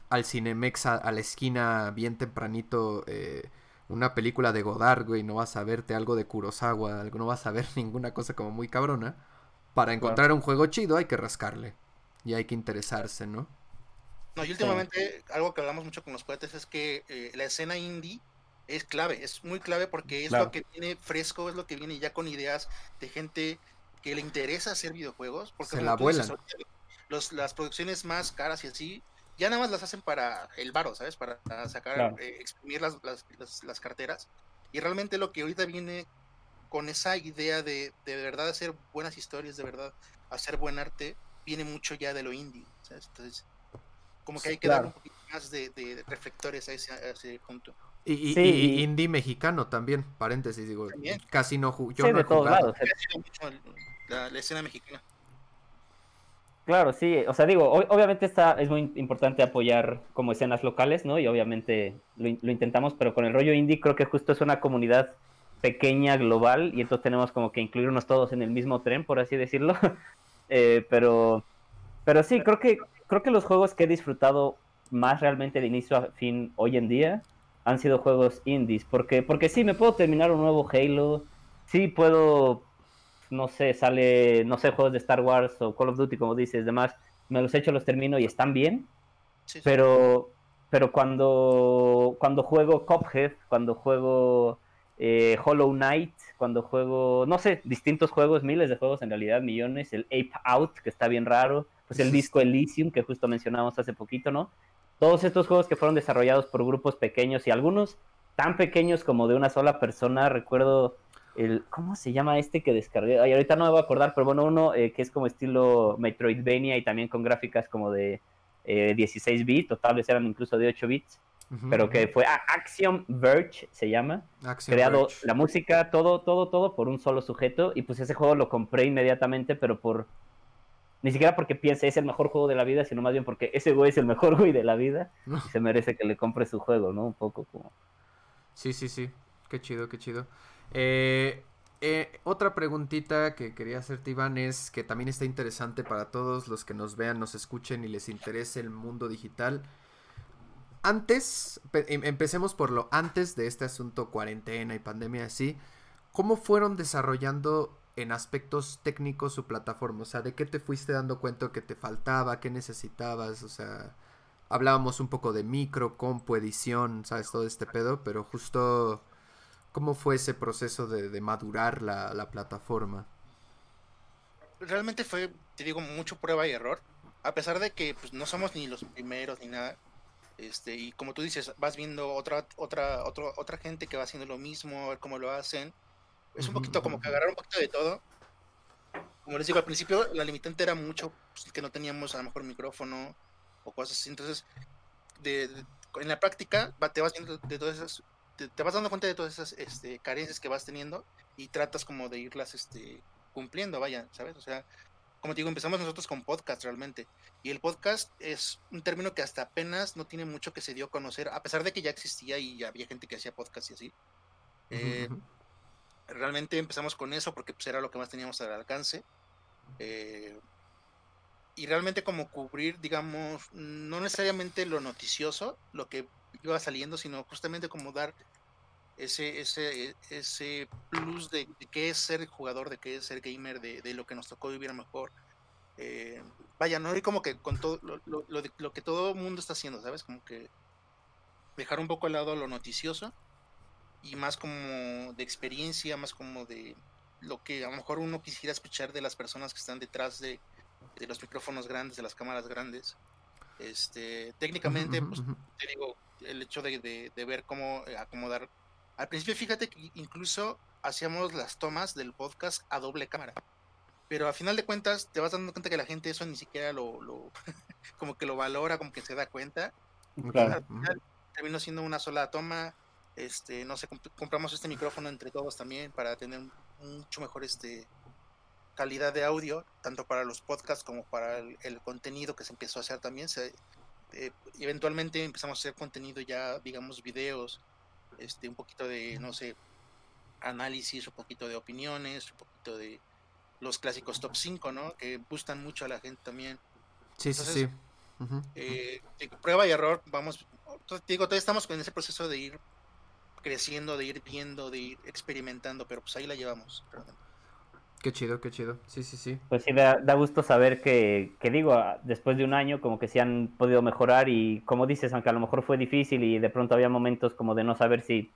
al Cinemex a la esquina bien tempranito una película de Godard, güey. No vas a verte algo de Kurosawa, no vas a ver ninguna cosa como muy cabrona. Para encontrar un juego chido hay que rascarle y hay que interesarse, ¿no? No, y últimamente algo que hablamos mucho con los cuates es que la escena indie es clave, es muy clave porque es lo que viene fresco, es lo que viene ya con ideas de gente que le interesa hacer videojuegos. Porque se la vuelan. Las producciones más caras y así, ya nada más las hacen para el varo, ¿sabes? Para sacar, exprimir las carteras. Y realmente lo que ahorita viene con esa idea de verdad hacer buenas historias, de verdad hacer buen arte, viene mucho ya de lo indie, ¿sabes? Entonces, como que hay que dar un poquito más de reflectores a ese punto. Y indie mexicano también, paréntesis, digo, ¿también? Casi no jugué. Yo no he jugado. La escena mexicana. Claro, sí, o sea, digo, obviamente es muy importante apoyar como escenas locales, ¿no? Y obviamente lo intentamos, pero con el rollo indie creo que justo es una comunidad pequeña, global, y entonces tenemos como que incluirnos todos en el mismo tren, por así decirlo. Pero sí, creo que los juegos que he disfrutado más realmente de inicio a fin hoy en día han sido juegos indies, porque sí, me puedo terminar un nuevo Halo, sí puedo... juegos de Star Wars o Call of Duty, como dices, demás, me los echo, los termino y están bien, sí. Pero cuando juego Cuphead, cuando juego Hollow Knight, cuando juego, distintos juegos, miles de juegos en realidad, millones, el Ape Out, que está bien raro, pues el Disco Elysium, que justo mencionamos hace poquito, ¿no? Todos estos juegos que fueron desarrollados por grupos pequeños y algunos tan pequeños como de una sola persona, recuerdo... ¿Cómo se llama este que descargué? Ay, ahorita no me voy a acordar, pero bueno, uno que es como estilo Metroidvania y también con gráficas como de 16 bits, o tal vez eran incluso de 8 bits, pero que fue Axiom Verge, se llama. Axiom creado Verge. La música, todo por un solo sujeto, y pues ese juego lo compré inmediatamente, pero ni siquiera porque piense es el mejor juego de la vida, sino más bien porque ese güey es el mejor güey de la vida, y se merece que le compre su juego, ¿no? Un poco como... Sí, qué chido. Otra preguntita que quería hacerte, Iván, es que también está interesante para todos los que nos vean, nos escuchen y les interese el mundo digital. Antes, empecemos por lo antes de este asunto, cuarentena y pandemia, así, ¿cómo fueron desarrollando en aspectos técnicos su plataforma? O sea, ¿de qué te fuiste dando cuenta que te faltaba, qué necesitabas? O sea, hablábamos un poco de micro, compu, edición, ¿sabes? Todo este pedo, pero justo... ¿Cómo fue ese proceso de madurar la plataforma? Realmente fue, te digo, mucho prueba y error. A pesar de que pues, no somos ni los primeros ni nada. Y como tú dices, vas viendo otra gente que va haciendo lo mismo, a ver cómo lo hacen. Es un poquito como que agarrar un poquito de todo. Como les digo, al principio la limitante era mucho, pues, que no teníamos a lo mejor micrófono o cosas así. Entonces, en la práctica te vas viendo de todas esas... Te vas dando cuenta de todas esas carencias que vas teniendo y tratas como de irlas cumpliendo, vaya, ¿sabes? O sea, como te digo, empezamos nosotros con podcast realmente. Y el podcast es un término que hasta apenas no tiene mucho que se dio a conocer, a pesar de que ya existía y ya había gente que hacía podcast y así. realmente empezamos con eso porque pues, era lo que más teníamos al alcance. Y realmente como cubrir, digamos, no necesariamente lo noticioso, lo que iba saliendo, sino justamente como dar ese plus de qué es ser jugador, de qué es ser gamer, de lo que nos tocó vivir a lo mejor. Vaya, no y como que con todo lo que todo mundo está haciendo, ¿sabes? Como que dejar un poco al lado lo noticioso y más como de experiencia, más como de lo que a lo mejor uno quisiera escuchar de las personas que están detrás de los micrófonos grandes, de las cámaras grandes. Técnicamente, pues te digo, el hecho de ver cómo acomodar. Al principio, fíjate que incluso hacíamos las tomas del podcast a doble cámara. Pero a final de cuentas, te vas dando cuenta que la gente eso ni siquiera lo como que lo valora, como que se da cuenta. Claro. Al final terminó siendo una sola toma. No sé, compramos este micrófono entre todos también para tener mucho mejor calidad de audio, tanto para los podcasts como para el contenido que se empezó a hacer también. Eventualmente empezamos a hacer contenido ya, digamos, videos, un poquito de, no sé, análisis, un poquito de opiniones, un poquito de los clásicos top 5, ¿no? Que gustan mucho a la gente también. Sí, entonces, sí. Uh-huh. Prueba y error, vamos. Te digo, todavía estamos con ese proceso de ir creciendo, de ir viendo, de ir experimentando, pero pues ahí la llevamos. Perdón. Qué chido. Sí. Pues sí, da gusto saber que digo, después de un año como que se han podido mejorar y como dices, aunque a lo mejor fue difícil y de pronto había momentos como de no saber si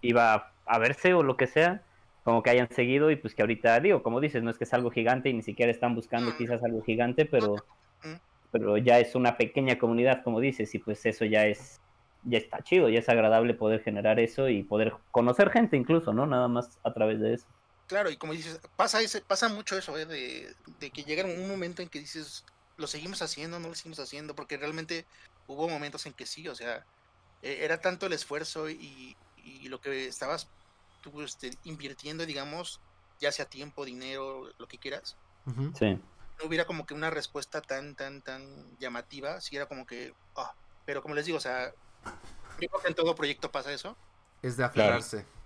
iba a verse o lo que sea, como que hayan seguido y pues que ahorita, digo, como dices, no es que es algo gigante y ni siquiera están buscando quizás algo gigante, pero ya es una pequeña comunidad, como dices, y pues eso ya está chido, ya es agradable poder generar eso y poder conocer gente incluso, ¿no? Nada más a través de eso. Claro, y como dices, pasa mucho eso, de que llega un momento en que dices, ¿lo seguimos haciendo? ¿No lo seguimos haciendo? Porque realmente hubo momentos en que sí, o sea, era tanto el esfuerzo y lo que estabas tú invirtiendo, digamos, ya sea tiempo, dinero, lo que quieras. Uh-huh. Sí. No hubiera como que una respuesta tan llamativa, si era como que, pero como les digo, o sea, yo creo que en todo proyecto pasa eso. Es de aferrarse. Claro.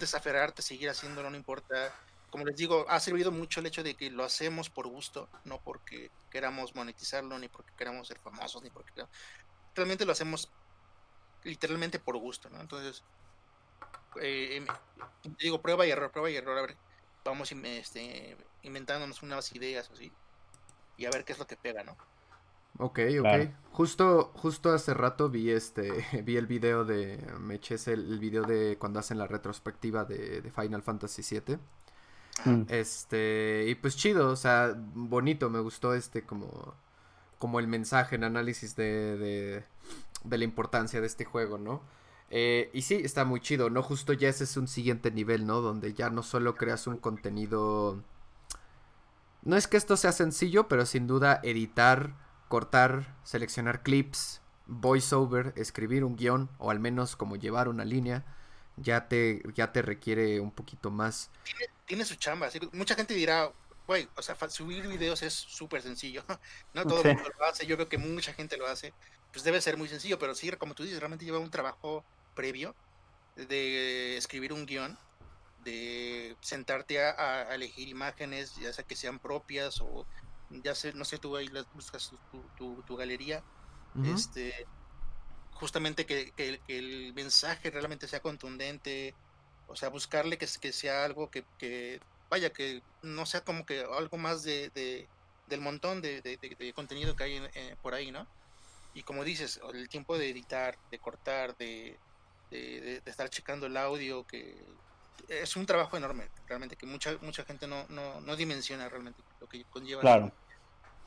Es aferrarte, seguir haciéndolo, no importa. Como les digo, ha servido mucho el hecho de que lo hacemos por gusto, no porque queramos monetizarlo, ni porque queramos ser famosos, ni porque realmente lo hacemos literalmente por gusto, ¿no? Entonces, digo, prueba y error, a ver, vamos inventándonos unas ideas así, y a ver qué es lo que pega, ¿no? Ok. Claro. Justo hace rato vi el video me eché el video de cuando hacen la retrospectiva de Final Fantasy VII. Y pues chido, o sea, bonito, me gustó como el mensaje, el análisis de la importancia de este juego, ¿no? Y sí, está muy chido, ¿no? Justo ya ese es un siguiente nivel, ¿no? Donde ya no solo creas un contenido. No es que esto sea sencillo, pero sin duda editar, cortar, seleccionar clips, voiceover, escribir un guión o al menos como llevar una línea, ya te requiere un poquito más. Tiene su chamba, ¿sí? Mucha gente dirá, güey, o sea, subir videos es súper sencillo, no todo el mundo lo hace, yo creo que mucha gente lo hace, pues debe ser muy sencillo, pero sí, como tú dices, realmente lleva un trabajo previo de escribir un guión, de sentarte a elegir imágenes, ya sea que sean propias o ya sé, no sé, tú ahí buscas tu galería. Uh-huh. Justamente que el mensaje realmente sea contundente, o sea, buscarle que sea algo que vaya, que no sea como que algo más del montón de contenido que hay por ahí, ¿no? Y como dices, el tiempo de editar, de cortar, de estar checando el audio, que es un trabajo enorme, realmente, que mucha gente no dimensiona realmente lo que conlleva. Claro.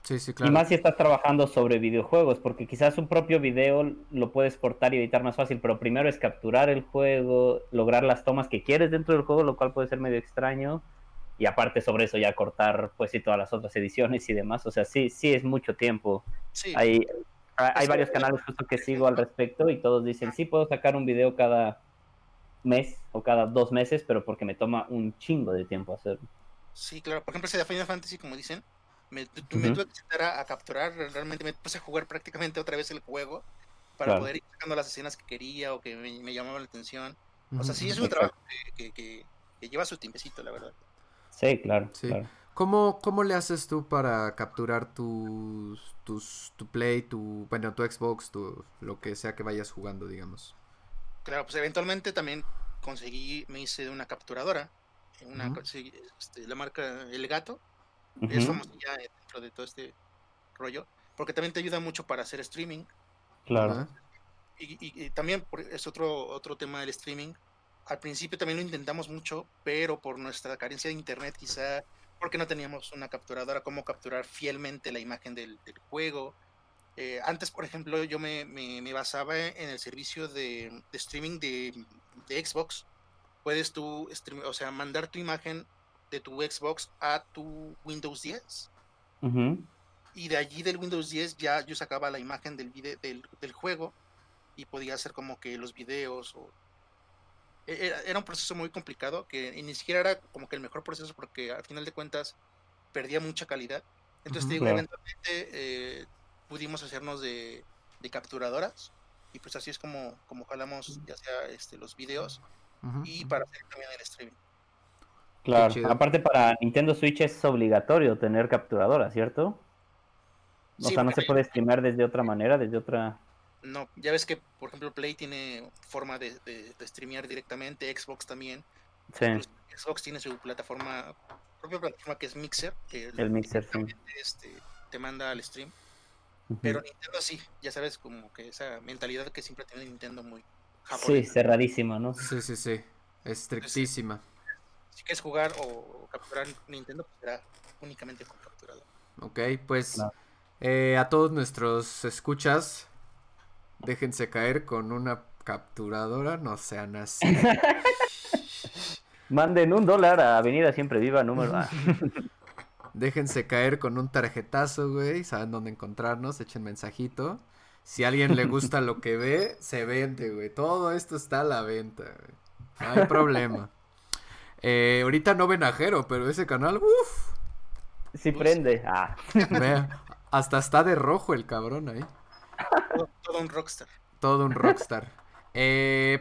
Sí, claro. Y más si estás trabajando sobre videojuegos, porque quizás un propio video lo puedes cortar y editar más fácil, pero primero es capturar el juego, lograr las tomas que quieres dentro del juego, lo cual puede ser medio extraño, y aparte sobre eso ya cortar, pues, y todas las otras ediciones y demás, o sea, sí es mucho tiempo. Sí. Hay varios canales justo que sigo al respecto y todos dicen, sí, puedo sacar un video cada mes o cada 2 meses, pero porque me toma un chingo de tiempo hacerlo. Sí, claro, por ejemplo ese de Final Fantasy, como dicen, me tuve que sentar a capturar, realmente me puse a jugar prácticamente otra vez el juego para poder ir sacando las escenas que quería o que me llamaban la atención. O sea, sí es un trabajo que que lleva su tiempecito, la verdad. Sí, claro. Sí. Claro. ¿Cómo le haces tú para capturar tu Play, tu Xbox, lo que sea que vayas jugando, digamos? Claro, pues eventualmente también me hice de una capturadora, la marca El Gato, es famosa ya dentro de todo este rollo, porque también te ayuda mucho para hacer streaming. Claro. Y también es otro tema del streaming. Al principio también lo intentamos mucho, pero por nuestra carencia de internet quizá, porque no teníamos una capturadora, cómo capturar fielmente la imagen del juego. Antes, por ejemplo, yo me basaba en el servicio de streaming de Xbox. Puedes tú mandar tu imagen de tu Xbox a tu Windows 10. Uh-huh. Y de allí del Windows 10 ya yo sacaba la imagen del juego y podía hacer como que los videos o... Era un proceso muy complicado, que ni siquiera era como que el mejor proceso, porque al final de cuentas perdía mucha calidad. Entonces, eventualmente pudimos hacernos de capturadoras, y pues así es como jalamos ya sea los videos y para hacer también el streaming. Claro, aparte para Nintendo Switch es obligatorio tener capturadora, ¿cierto? O sea, no se puede streamear desde otra manera, desde otra... No, ya ves que, por ejemplo, Play tiene forma de streamear directamente, Xbox también. Sí. Xbox tiene su propia plataforma que es Mixer. El Mixer, sí. Te manda al stream. Uh-huh. Pero Nintendo sí, ya sabes, como que esa mentalidad que siempre tiene Nintendo muy japonesa. Sí, cerradísima, ¿no? Sí, estrictísima. Entonces, si quieres jugar o capturar Nintendo, pues será únicamente con capturador. Ok, pues claro. A todos nuestros escuchas... Déjense caer con una capturadora, no sean así. Manden $1 a Avenida Siempre Viva, número A. Déjense caer con un tarjetazo, güey. Saben dónde encontrarnos, echen mensajito. Si a alguien le gusta lo que ve, se vende, güey. Todo esto está a la venta, güey. No hay problema. Ahorita no ven a Jero, pero ese canal, uff. Sí prende. Ah. Vea, hasta está de rojo el cabrón ahí. Todo un rockstar.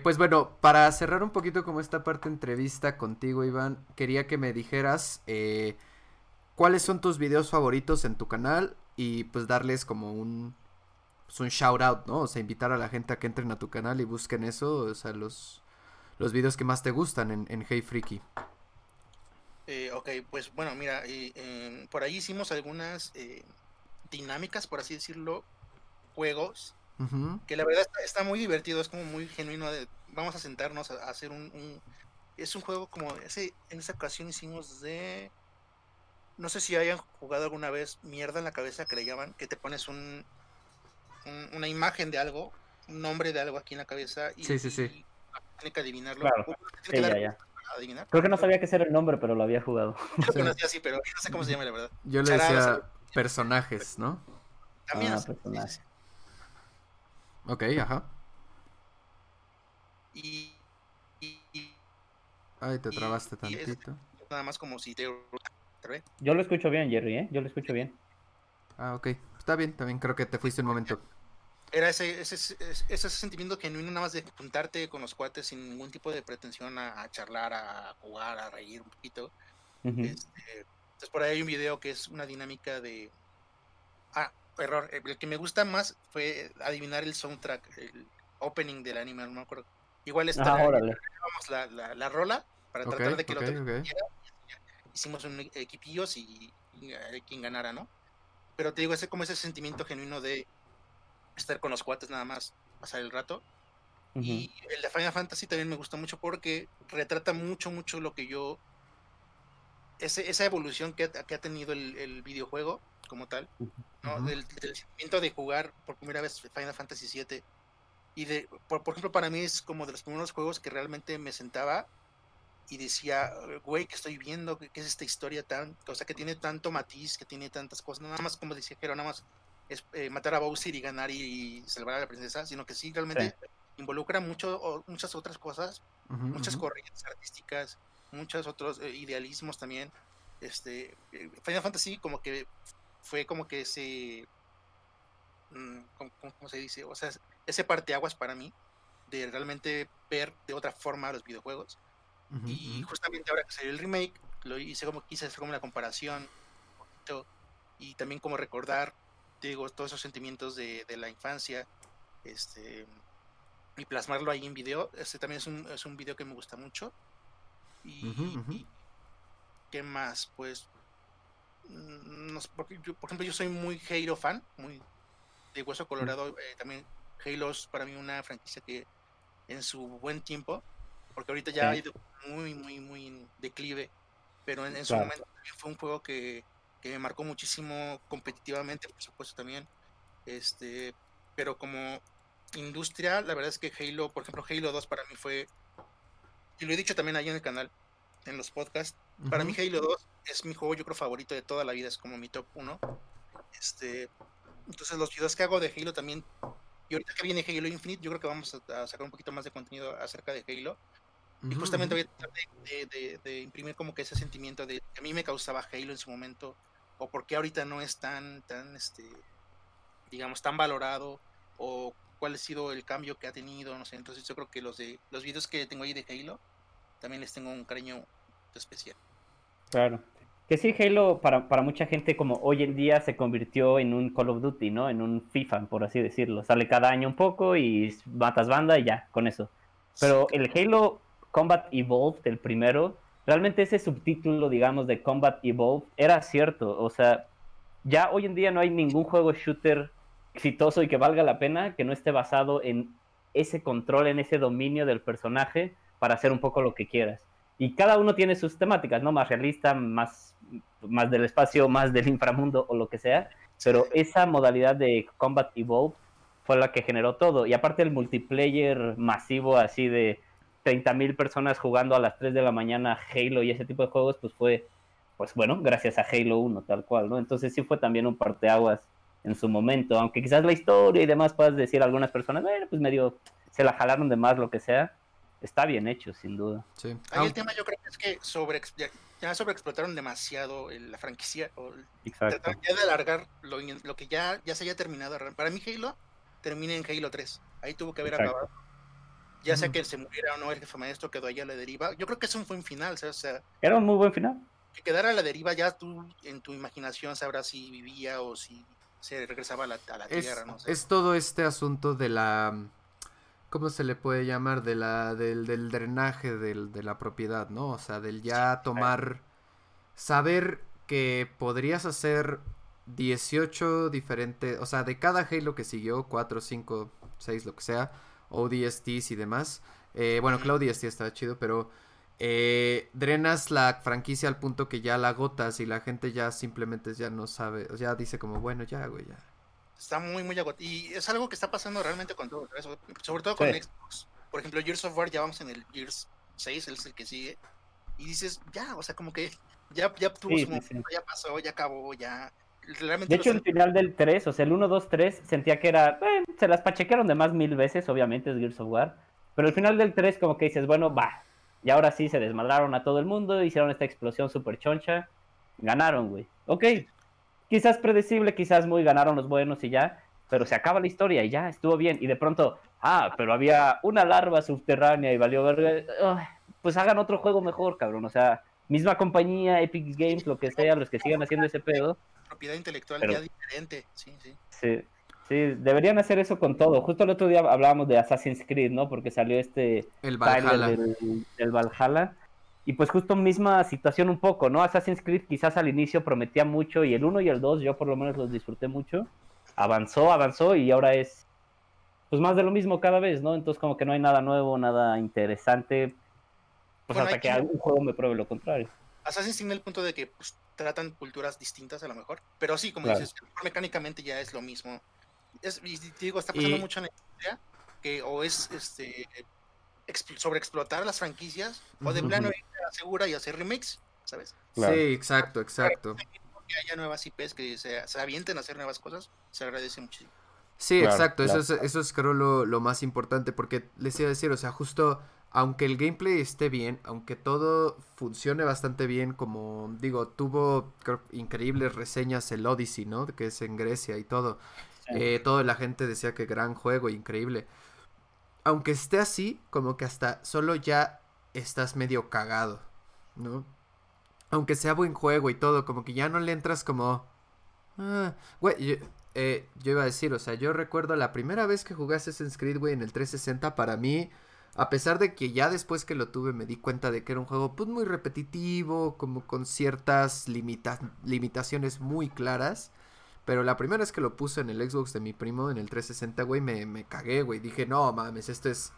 Pues bueno, para cerrar un poquito como esta parte de entrevista contigo, Iván, quería que me dijeras cuáles son tus videos favoritos en tu canal y pues darles como un shout out, ¿no? O sea, invitar a la gente a que entren a tu canal y busquen eso, o sea, los videos que más te gustan en Hey Freaky. Ok, pues bueno, mira, por ahí hicimos algunas dinámicas, por así decirlo, juegos, que la verdad está muy divertido, es como muy genuino vamos a sentarnos a hacer un es un juego como ese. En esta ocasión hicimos no sé si hayan jugado alguna vez Mierda en la Cabeza, que le llaman, que te pones una imagen de algo, un nombre de algo aquí en la cabeza y tiene que adivinarlo. Claro. Adivinar. Creo que no sabía qué era el nombre, pero lo había jugado. Creo que no sé así, pero no sé cómo se llama la verdad. Yo le decía personajes, ¿no? También personajes. Ok, ajá. Ay, te trabaste tantito. Nada más como si te... Yo lo escucho bien, Jerry, ¿eh? Yo lo escucho bien. Ah, ok. Está bien. Creo que te fuiste un momento. Era ese sentimiento genuino nada más de juntarte con los cuates sin ningún tipo de pretensión a charlar, a jugar, a reír un poquito. Uh-huh. Entonces por ahí hay un video que es una dinámica de... Error, el que me gusta más fue adivinar el soundtrack, el opening del anime, no me acuerdo. Igual la rola para tratar de que lo quiera. Hicimos un equipillos y quien ganara, ¿no? Pero te digo, ese como ese sentimiento genuino de estar con los cuates nada más, pasar el rato. Uh-huh. Y el de Final Fantasy también me gusta mucho porque retrata mucho lo que yo... Esa evolución que ha tenido el videojuego como tal, ¿no? Del sentimiento de jugar por primera vez Final Fantasy VII y por ejemplo, para mí es como de los primeros juegos que realmente me sentaba y decía, güey, ¿qué estoy viendo? ¿Qué es esta historia que tiene tanto matiz, que tiene tantas cosas? Nada más como decía Jero, nada más es matar a Bowser y ganar y salvar a la princesa, sino que sí, realmente involucra muchas otras cosas, muchas corrientes artísticas, muchos otros idealismos también. Final Fantasy como que fue como que ese ¿cómo se dice? O sea, ese parteaguas para mí de realmente ver de otra forma los videojuegos Uh-huh. Y justamente ahora que salió el remake, lo hice como quise hacer como una comparación un poquito, y también como recordar, digo, todos esos sentimientos de la infancia, y plasmarlo ahí en video. Este también es un video que me gusta mucho. Y, uh-huh. y ¿qué más? Pues no sé, porque yo, por ejemplo, yo soy muy Halo fan, muy de hueso colorado. También Halo es para mí una franquicia que en su buen tiempo, porque ahorita ya ha ido muy, muy, muy declive, pero en su claro. momento fue un juego que me marcó muchísimo competitivamente, por supuesto también, pero como industria, la verdad es que Halo, por ejemplo, Halo 2 para mí fue, y lo he dicho también ahí en el canal, en los podcasts, uh-huh. para mí Halo 2 es mi juego, yo creo, favorito de toda la vida, es como mi top 1, entonces los videos que hago de Halo también, y ahorita que viene Halo Infinite, yo creo que vamos a sacar un poquito más de contenido acerca de Halo. Y justamente voy a tratar de imprimir como que ese sentimiento de que a mí me causaba Halo en su momento, o por qué ahorita no es tan digamos, tan valorado, o cuál ha sido el cambio que ha tenido, no sé. Entonces yo creo que los videos que tengo ahí de Halo también les tengo un cariño especial. Claro. Que sí, Halo para mucha gente como hoy en día se convirtió en un Call of Duty, ¿no? En un FIFA, por así decirlo. Sale cada año un poco y matas banda y ya, con eso. Pero sí, el Halo Combat Evolved, el primero, realmente ese subtítulo, digamos, de Combat Evolved era cierto. O sea, ya hoy en día no hay ningún juego shooter exitoso y que valga la pena que no esté basado en ese control, en ese dominio del personaje para hacer un poco lo que quieras. Y cada uno tiene sus temáticas, ¿no? Más realista, más del espacio, más del inframundo o lo que sea. Pero esa modalidad de Combat Evolved fue la que generó todo. Y aparte el multiplayer masivo así de 30,000 personas jugando a las 3 de la mañana Halo y ese tipo de juegos, pues fue, pues bueno, gracias a Halo 1, tal cual, ¿no? Entonces sí fue también un parteaguas en su momento, aunque quizás la historia y demás puedas decir a algunas personas, pues medio se la jalaron de más, lo que sea, está bien hecho, sin duda. Sí. Ahí el tema yo creo que es que sobreexplotaron demasiado la franquicia, o trataron ya de alargar lo que ya se haya terminado. Para mí Halo termina en Halo 3, ahí tuvo que haber acabado. Ya sea que se muriera o no, el jefe maestro quedó allá a la deriva. Yo creo que es un buen final, ¿sabes? O sea, era un muy buen final. Que quedara a la deriva, ya tú en tu imaginación sabrás si vivía o si se regresaba a la tierra, ¿no? O sea, es todo este asunto de la, ¿cómo se le puede llamar? Del drenaje de la propiedad, ¿no? O sea, del ya tomar, saber que podrías hacer 18 diferentes, o sea, de cada Halo que siguió, 4, 5, 6, lo que sea, ODSTs y demás, que la ODST estaba chido, pero drenas la franquicia al punto que ya la agotas y la gente ya simplemente ya no sabe, ya dice como, bueno, ya, güey, ya. Está muy, muy agotado, y es algo que está pasando realmente con todo, ¿sabes? Sobre todo con Xbox. Por ejemplo, Gears of War, ya vamos en el Gears 6, es el que sigue, y dices, ya, o sea, como que ya tuvo su momento, ya pasó, ya acabó, ya. Realmente de hecho, el final del 3, o sea, el 1, 2, 3, sentía que era... se las pachequearon de más 1000 veces, obviamente, es Gears of War. Pero el final del 3 como que dices, bueno, va. Y ahora sí, se desmadraron a todo el mundo, hicieron esta explosión súper choncha. Ganaron, güey. Ok, quizás predecible, quizás muy ganaron los buenos y ya. Pero se acaba la historia y ya, estuvo bien. Y de pronto, pero había una larva subterránea y valió verga. Pues hagan otro juego mejor, cabrón. O sea, misma compañía, Epic Games, lo que sea, los que sigan haciendo ese pedo. Propiedad intelectual ya diferente, sí, deberían hacer eso con todo. Justo el otro día hablábamos de Assassin's Creed, ¿no? Porque salió el Valhalla. Del Valhalla, y pues justo misma situación un poco, ¿no? Assassin's Creed quizás al inicio prometía mucho, y el 1 y el 2 yo por lo menos los disfruté mucho, avanzó, y ahora es pues más de lo mismo cada vez, ¿no? Entonces como que no hay nada nuevo, nada interesante, pues bueno, hasta que algún juego me pruebe lo contrario. Assassin's tiene el punto de que pues, tratan culturas distintas a lo mejor, pero sí, como dices, mecánicamente ya es lo mismo. Y digo, está pasando mucho en la industria, que o es sobreexplotar las franquicias, o de plano ir a la segura y hacer remakes, ¿sabes? Claro. Sí, exacto. Que haya nuevas IPs, que se avienten a hacer nuevas cosas, se agradece muchísimo. Sí, claro, exacto, claro. Eso es creo lo más importante, porque les iba a decir, o sea, justo... Aunque el gameplay esté bien, aunque todo funcione bastante bien, como digo, tuvo creo, increíbles reseñas el Odyssey, ¿no? Que es en Grecia y todo. Toda la gente decía que gran juego, increíble. Aunque esté así, como que hasta solo ya estás medio cagado, ¿no? Aunque sea buen juego y todo, como que ya no le entras como... güey, yo iba a decir, o sea, yo recuerdo la primera vez que jugué Assassin's Creed, güey, en el 360, para mí... A pesar de que ya después que lo tuve me di cuenta de que era un juego pues muy repetitivo, como con ciertas limitaciones muy claras. Pero la primera vez que lo puse en el Xbox de mi primo, en el 360, güey, me cagué, güey. Dije, no mames, esto es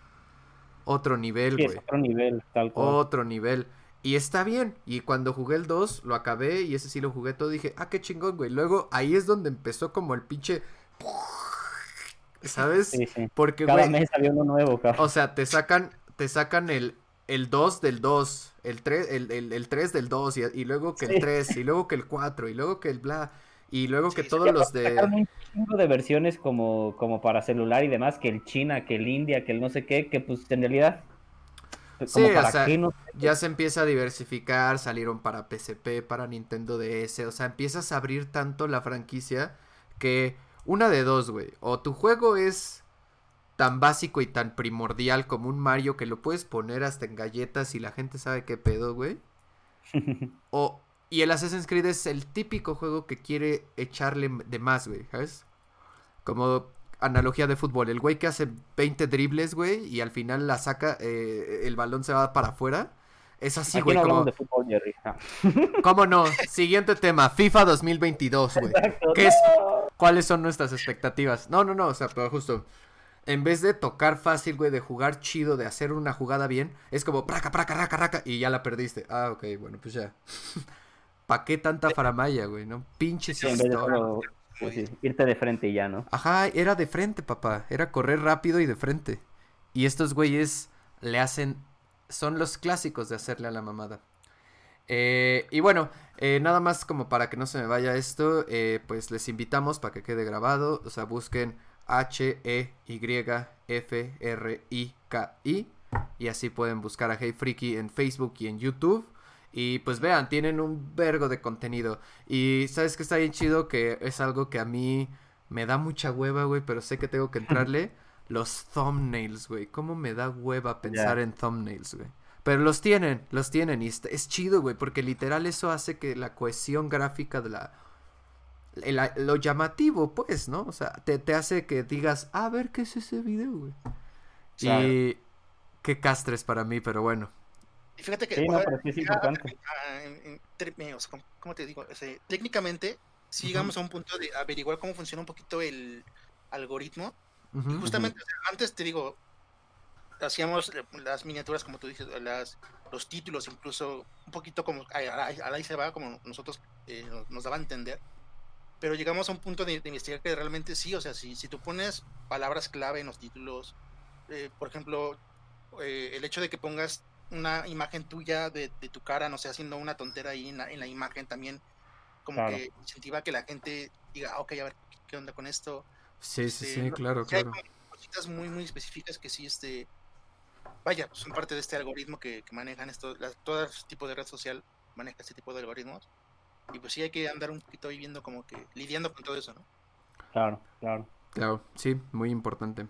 otro nivel, güey. Sí, es otro nivel, tal cual. Otro nivel. Y está bien. Y cuando jugué el 2, lo acabé y ese sí lo jugué todo. Dije, ah, qué chingón, güey. Luego ahí es donde empezó como el pinche... ¿Sabes? Sí, sí. Porque, güey, cada mes había uno nuevo, cabrón. O sea, te sacan el 2 del 2, el 3 el 3 del 2 y luego que sí. El 3 y luego que el 4 y luego que el bla y luego que sí, todos sí, los de sacaron un chingo de versiones como para celular y demás, que el China, que el India, que el no sé qué, que pues en realidad como sí, para o sea, qué, no sé qué. Ya se empieza a diversificar, salieron para PSP, para Nintendo DS, o sea, empiezas a abrir tanto la franquicia que una de dos, güey. O tu juego es tan básico y tan primordial como un Mario que lo puedes poner hasta en galletas y la gente sabe qué pedo, güey. Y el Assassin's Creed es el típico juego que quiere echarle de más, güey, ¿sabes? Como analogía de fútbol. El güey que hace 20 dribles, güey, y al final la saca, el balón se va para afuera. Es así, güey, no como... de fútbol, Jerry. ¿Cómo no? Siguiente tema, FIFA 2022, güey. ¿Qué es... ¿Cuáles son nuestras expectativas? No, o sea, pero justo, en vez de tocar fácil, güey, de jugar chido, de hacer una jugada bien, es como praca, y ya la perdiste. Ah, ok, bueno, pues ya. ¿Pa' qué tanta faramaya, güey, no? Pinches historias. Sí, irte de frente y ya, ¿no? Ajá, era de frente, papá, era correr rápido y de frente. Y estos güeyes le hacen, son los clásicos de hacerle a la mamada. Y bueno, nada más como para que no se me vaya esto, pues les invitamos para que quede grabado, o sea, busquen HEYFRIKI y así pueden buscar a Hey Freaky en Facebook y en YouTube y pues vean, tienen un vergo de contenido. Y sabes que está bien chido, que es algo que a mí me da mucha hueva, güey, pero sé que tengo que entrarle, los thumbnails, güey, cómo me da hueva pensar en thumbnails, güey. Pero los tienen y es chido, güey, porque literal eso hace que la cohesión gráfica de lo llamativo, pues, ¿no? O sea, te hace que digas, a ver, ¿qué es ese video, güey? Claro. Y qué castres para mí, pero bueno. Y fíjate que... Sí, no, pero sí es importante. ¿Cómo te digo? O sea, técnicamente, si llegamos a un punto de averiguar cómo funciona un poquito el algoritmo, y justamente antes te digo... Hacíamos las miniaturas, como tú dices, los títulos, incluso un poquito como ahí se va, como nosotros nos daba a entender. Pero llegamos a un punto de investigar que realmente sí, o sea, si tú pones palabras clave en los títulos, por ejemplo, el hecho de que pongas una imagen tuya de tu cara, no sé, haciendo una tontera ahí en la imagen también, como claro, que incentiva que la gente diga, ok, a ver, ¿qué onda con esto? Sí, claro. Hay cositas muy, muy específicas que sí, vaya, son parte de este algoritmo que manejan todo este tipo de red social maneja este tipo de algoritmos y pues sí hay que andar un poquito viviendo como que lidiando con todo eso, ¿no? Claro, sí, muy importante.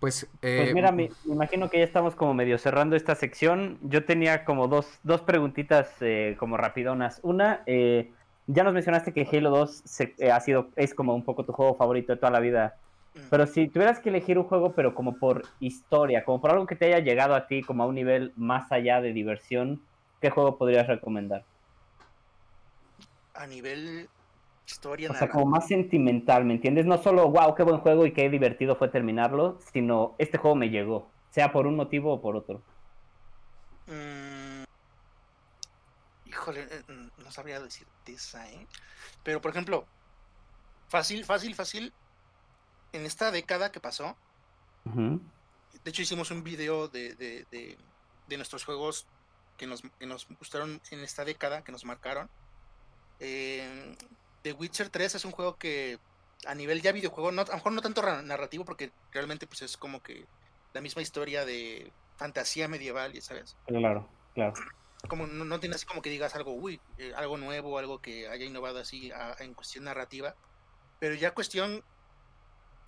Pues mira, me imagino que ya estamos como medio cerrando esta sección. Yo tenía como dos preguntitas como rapidonas. Una, ya nos mencionaste que Halo 2 es como un poco tu juego favorito de toda la vida. Pero si tuvieras que elegir un juego, pero como por historia, como por algo que te haya llegado a ti, como a un nivel más allá de diversión, ¿qué juego podrías recomendar? A nivel historia... O sea, como más sentimental, ¿me entiendes? No solo, wow, qué buen juego y qué divertido fue terminarlo, sino, este juego me llegó, sea por un motivo o por otro. Híjole, no sabría decirte esa, ¿eh? Pero, por ejemplo, fácil... En esta década que pasó, de hecho hicimos un video de nuestros juegos que nos gustaron en esta década, que nos marcaron. The Witcher 3 es un juego que a nivel ya videojuego, a lo mejor no tanto narrativo, porque realmente pues es como que la misma historia de fantasía medieval, ya sabes. Claro. Como no tiene así como que digas algo, algo nuevo, algo que haya innovado así en cuestión narrativa, pero ya cuestión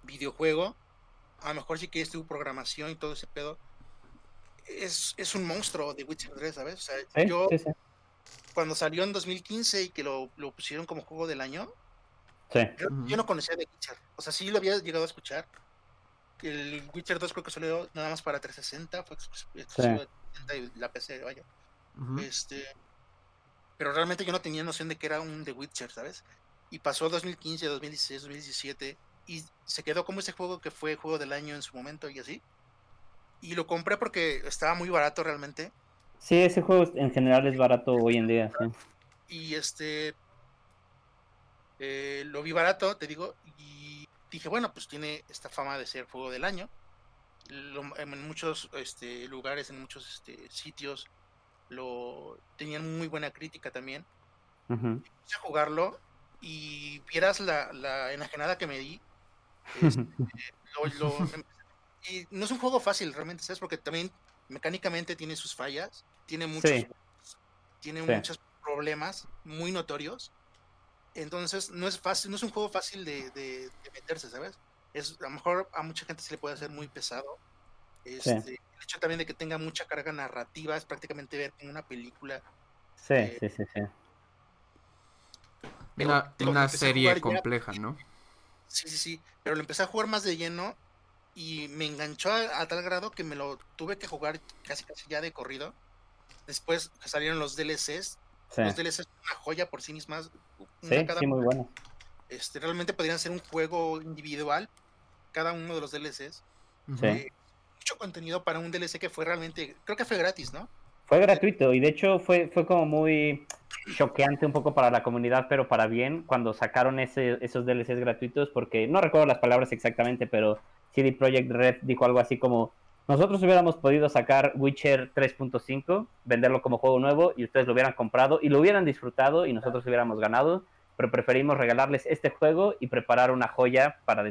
videojuego, a lo mejor sí que es tu programación y todo ese pedo, es un monstruo de Witcher 3, ¿sabes? O sea, yo cuando salió en 2015 y que lo pusieron como juego del año, yo no conocía de Witcher. O sea, sí lo había llegado a escuchar. El Witcher 2 creo que salió nada más para 360, fue exclusivo de 360 y la PC, vaya. Pero realmente yo no tenía noción de que era un The Witcher, ¿sabes? Y pasó 2015, 2016, 2017 y se quedó como ese juego que fue juego del año en su momento y así. Y lo compré porque estaba muy barato realmente. Sí, ese juego en general es barato hoy en día. Sí. Y lo vi barato, te digo, y dije, bueno, pues tiene esta fama de ser juego del año. En muchos lugares, en muchos sitios, lo tenían muy buena crítica también. Empecé a jugarlo y vieras la enajenada que me di. Y no es un juego fácil realmente, ¿sabes? Porque también mecánicamente tiene sus fallas, tiene muchos muchos problemas muy notorios. Entonces no es un juego fácil de meterse, ¿sabes? A lo mejor a mucha gente se le puede hacer muy pesado. El hecho también de que tenga mucha carga narrativa, es prácticamente ver como una película. Una serie compleja, ¿no? Sí, pero lo empecé a jugar más de lleno y me enganchó a tal grado que me lo tuve que jugar casi ya de corrido. Después salieron los DLCs. Los DLCs son una joya por sí mismas. Muy bueno. Realmente podrían ser un juego individual, cada uno de los DLCs. Mucho contenido para un DLC que fue realmente, creo que fue gratis, ¿no? Fue gratuito y de hecho fue como muy choqueante un poco para la comunidad, pero para bien, cuando sacaron esos DLCs gratuitos, porque no recuerdo las palabras exactamente, pero CD Projekt Red dijo algo así como: nosotros hubiéramos podido sacar Witcher 3.5, venderlo como juego nuevo y ustedes lo hubieran comprado y lo hubieran disfrutado y nosotros hubiéramos ganado, pero preferimos regalarles este juego y preparar una joya para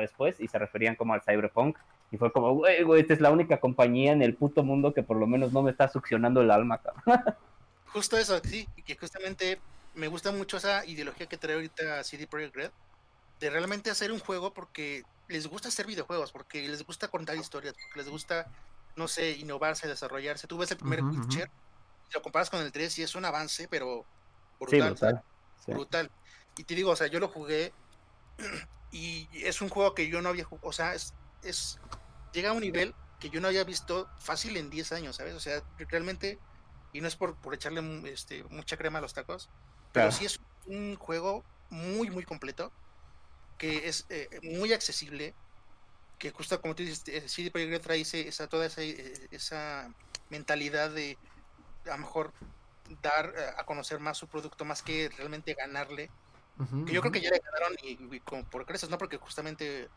después. Y se referían como al Cyberpunk y fue como, güey, esta es la única compañía en el puto mundo que por lo menos no me está succionando el alma, cabrón. Justo eso, sí, que justamente me gusta mucho esa ideología que trae ahorita CD Projekt Red, de realmente hacer un juego porque les gusta hacer videojuegos, porque les gusta contar historias, porque les gusta, no sé, innovarse, desarrollarse. Tú ves el primer Witcher, lo comparas con el 3 y es un avance, pero brutal. Y te digo, o sea, yo lo jugué y es un juego que yo no había jugado, o sea, llega a un nivel que yo no había visto fácil en 10 años, ¿sabes? O sea, realmente, y no es por echarle mucha crema a los tacos, pero sí es un juego muy, muy completo, que es muy accesible, que justo como tú dices, CD Projekt Red trae toda esa mentalidad de a lo mejor dar a conocer más su producto más que realmente ganarle, que yo creo que ya le ganaron y por creces, ¿no? Porque justamente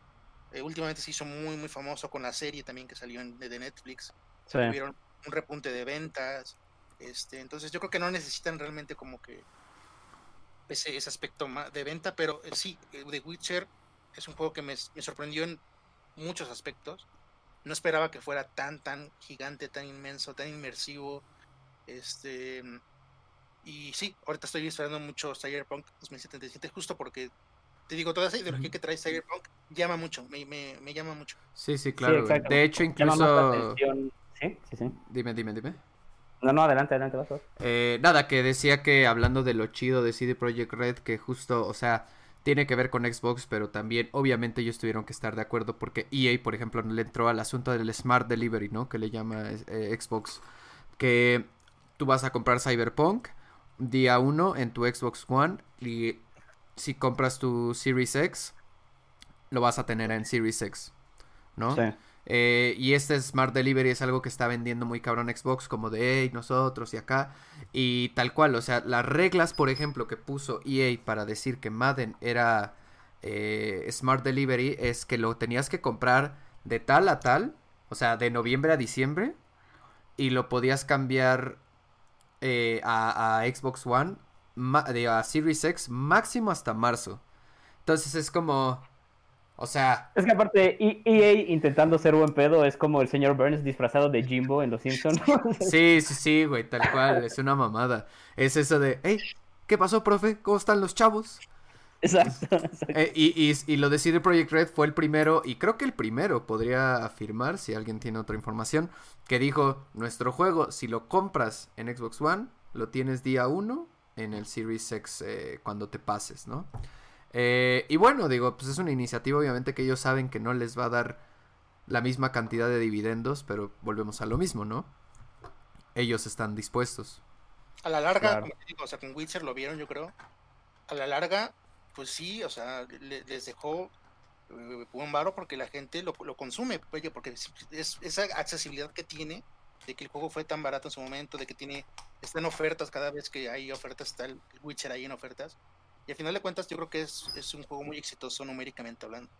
últimamente se hizo muy muy famoso con la serie también que salió de Netflix, tuvieron un repunte de ventas, entonces yo creo que no necesitan realmente como que ese aspecto de venta, pero sí, The Witcher es un juego que me sorprendió en muchos aspectos. No esperaba que fuera tan gigante, tan inmenso, tan inmersivo. Y sí, ahorita estoy esperando mucho Cyberpunk 2077, justo porque, te digo, toda esa ideología que trae Cyberpunk llama mucho, me llama mucho. Sí, claro. Sí, de hecho, incluso... Sí. Dime. No, adelante, vas a ver. Nada, que decía que hablando de lo chido de CD Projekt Red, que justo, o sea, tiene que ver con Xbox, pero también, obviamente, ellos tuvieron que estar de acuerdo porque EA, por ejemplo, le entró al asunto del Smart Delivery, ¿no? Que le llama Xbox, que tú vas a comprar Cyberpunk día 1 en tu Xbox One y si compras tu Series X, lo vas a tener en Series X, ¿no? Sí. Y este Smart Delivery es algo que está vendiendo muy cabrón Xbox, como de EA, nosotros y acá, y tal cual, o sea, las reglas, por ejemplo, que puso EA para decir que Madden era Smart Delivery, es que lo tenías que comprar de tal a tal, o sea, de noviembre a diciembre, y lo podías cambiar a Xbox One, a Series X, máximo hasta marzo. Entonces es como... O sea... Es que aparte, EA intentando ser buen pedo es como el señor Burns disfrazado de Jimbo en Los Simpsons. Sí, güey, tal cual, es una mamada. Es eso de, hey, ¿qué pasó, profe? ¿Cómo están los chavos? Exacto, exacto. Y lo de CD Projekt Red fue el primero, y creo que el primero podría afirmar, si alguien tiene otra información, que dijo, nuestro juego, si lo compras en Xbox One, lo tienes día 1 en el Series X cuando te pases, ¿no? Y bueno, digo, pues es una iniciativa obviamente que ellos saben que no les va a dar la misma cantidad de dividendos, pero volvemos a lo mismo, ¿no? Ellos están dispuestos. A la larga, claro. Como te digo, o sea, con Witcher lo vieron, yo creo. A la larga, pues sí, o sea, les dejó buen varo porque la gente lo consume, porque es esa accesibilidad que tiene, de que el juego fue tan barato en su momento, de que tiene, están ofertas, cada vez que hay ofertas está el Witcher ahí en ofertas. Y al final de cuentas yo creo que es un juego muy exitoso numéricamente hablando.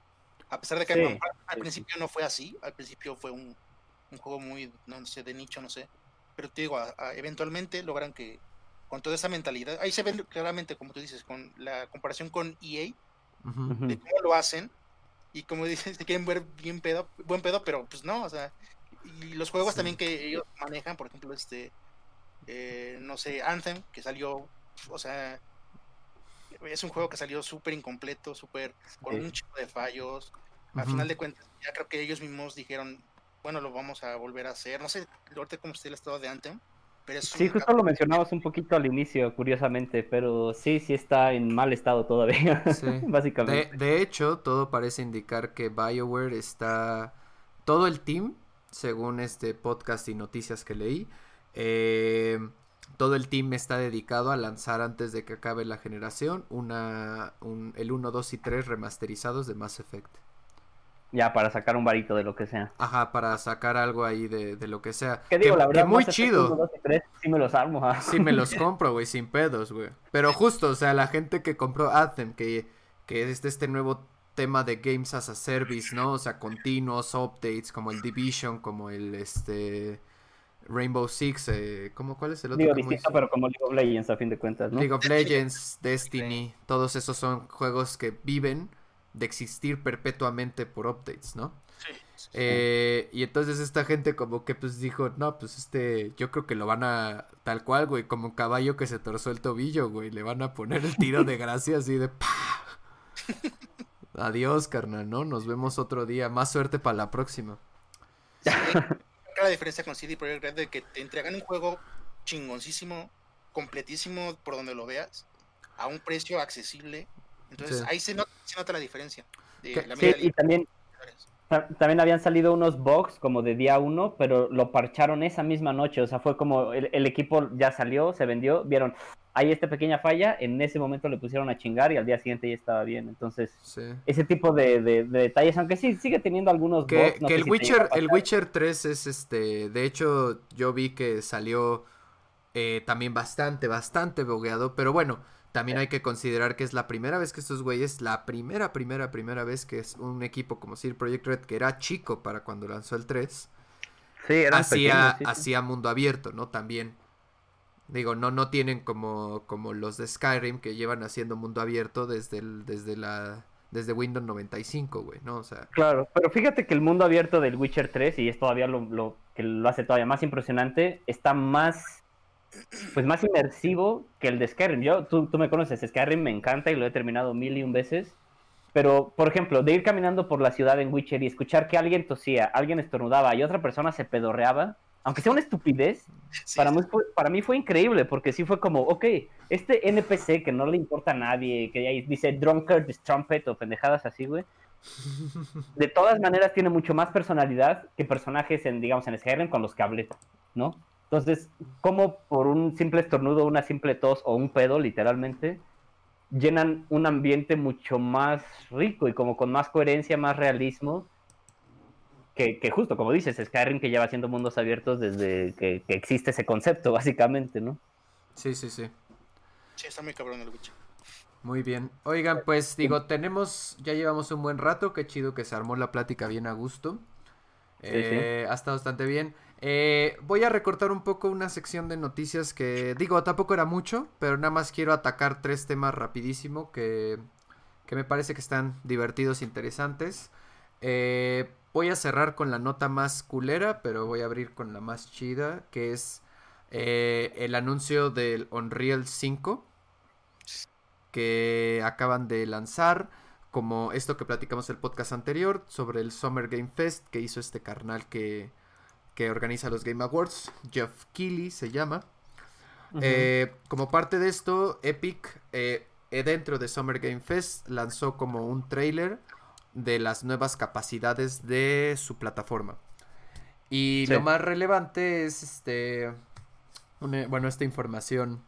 A pesar de que al principio no fue así, al principio fue un juego muy, no sé, de nicho, no sé. Pero te digo, eventualmente logran que con toda esa mentalidad, ahí se ven claramente, como tú dices, con la comparación con EA, uh-huh, de cómo lo hacen, y como dices, te quieren ver bien pedo, buen pedo, pero pues no, o sea, y los juegos también que ellos manejan, por ejemplo, no sé, Anthem, que salió, o sea, es un juego que salió súper incompleto, súper, con un chico de fallos, al final de cuentas, ya creo que ellos mismos dijeron, bueno, lo vamos a volver a hacer, no sé, ahorita como está el estado de Anthem, pero sí, justo lo mencionabas un poquito al inicio, curiosamente, pero sí está en mal estado todavía, sí. Básicamente. De hecho, todo parece indicar que BioWare está, todo el team, según este podcast y noticias que leí, todo el team está dedicado a lanzar antes de que acabe la generación el 1, 2 y 3 remasterizados de Mass Effect. Ya, para sacar un varito de lo que sea. Ajá, para sacar algo ahí de lo que sea. Que digo, la verdad, que muy chido. 1, 2 y 3, sí me los armo. ¿Ah? Sí me los compro, güey, sin pedos, güey. Pero justo, o sea, la gente que compró Anthem, que es este nuevo tema de Games as a Service, ¿no? O sea, continuos, updates, como el Division, como el Rainbow Six, ¿cuál es el otro? Digo, distinto, pero como League of Legends, a fin de cuentas, ¿no? League of Legends, Destiny, todos esos son juegos que viven de existir perpetuamente por updates, ¿no? Sí. Y entonces esta gente como que pues dijo, no, pues yo creo que lo van a, tal cual, güey, como un caballo que se torció el tobillo, güey, le van a poner el tiro de gracia así de ¡pah! Adiós, carnal, ¿no? Nos vemos otro día, más suerte para la próxima. Sí, la diferencia con CD Projekt Red de que te entregan un juego chingoncísimo, completísimo, por donde lo veas, a un precio accesible. Entonces, ahí se nota la diferencia. Y también habían salido unos bugs como de día 1, pero lo parcharon esa misma noche. O sea, fue como el equipo ya salió, se vendió, vieron, hay esta pequeña falla, en ese momento le pusieron a chingar y al día siguiente ya estaba bien. Entonces, ese tipo de detalles, aunque sí sigue teniendo algunos bugs. No que el Witcher 3 es de hecho, yo vi que salió también bastante bugueado, pero bueno. También hay que considerar que es la primera vez que estos güeyes, la primera vez que es un equipo como CD Projekt Red, que era chico para cuando lanzó el 3, hacía mundo abierto, ¿no? También, digo, no tienen como los de Skyrim que llevan haciendo mundo abierto desde Windows 95, güey, ¿no? O sea... Claro, pero fíjate que el mundo abierto del Witcher 3, y es todavía lo que lo hace todavía más impresionante, está más... Pues más inmersivo que el de Skyrim. Tú me conoces, Skyrim me encanta y lo he terminado 1,001 veces. Pero, por ejemplo, de ir caminando por la ciudad en Witcher y escuchar que alguien tosía, alguien estornudaba y otra persona se pedorreaba, aunque sea una estupidez, para mí fue increíble, porque sí fue como, ok, este NPC que no le importa a nadie, que ahí dice drunkard, trumpet o pendejadas así, güey. De todas maneras tiene mucho más personalidad que personajes en Skyrim con los cables, ¿no? Entonces, como por un simple estornudo, una simple tos o un pedo, literalmente, llenan un ambiente mucho más rico y como con más coherencia, más realismo, que justo, como dices, Skyrim, que lleva haciendo mundos abiertos desde que existe ese concepto, básicamente, ¿no? Sí. Sí, está muy cabrón el bicho. Muy bien. Oigan, pues, digo, ya llevamos un buen rato, qué chido que se armó la plática bien a gusto. Ha estado bastante bien. Voy a recortar un poco una sección de noticias que, digo, tampoco era mucho, pero nada más quiero atacar 3 temas rapidísimo que me parece que están divertidos, interesantes. Voy a cerrar con la nota más culera, pero voy a abrir con la más chida, que es el anuncio del Unreal 5. que acaban de lanzar, como esto que platicamos el podcast anterior sobre el Summer Game Fest que hizo este carnal que organiza los Game Awards, Jeff Keighley se llama. Uh-huh. Como parte de esto, Epic, dentro de Summer Game Fest, lanzó como un trailer de las nuevas capacidades de su plataforma. Y sí, lo más relevante es esta información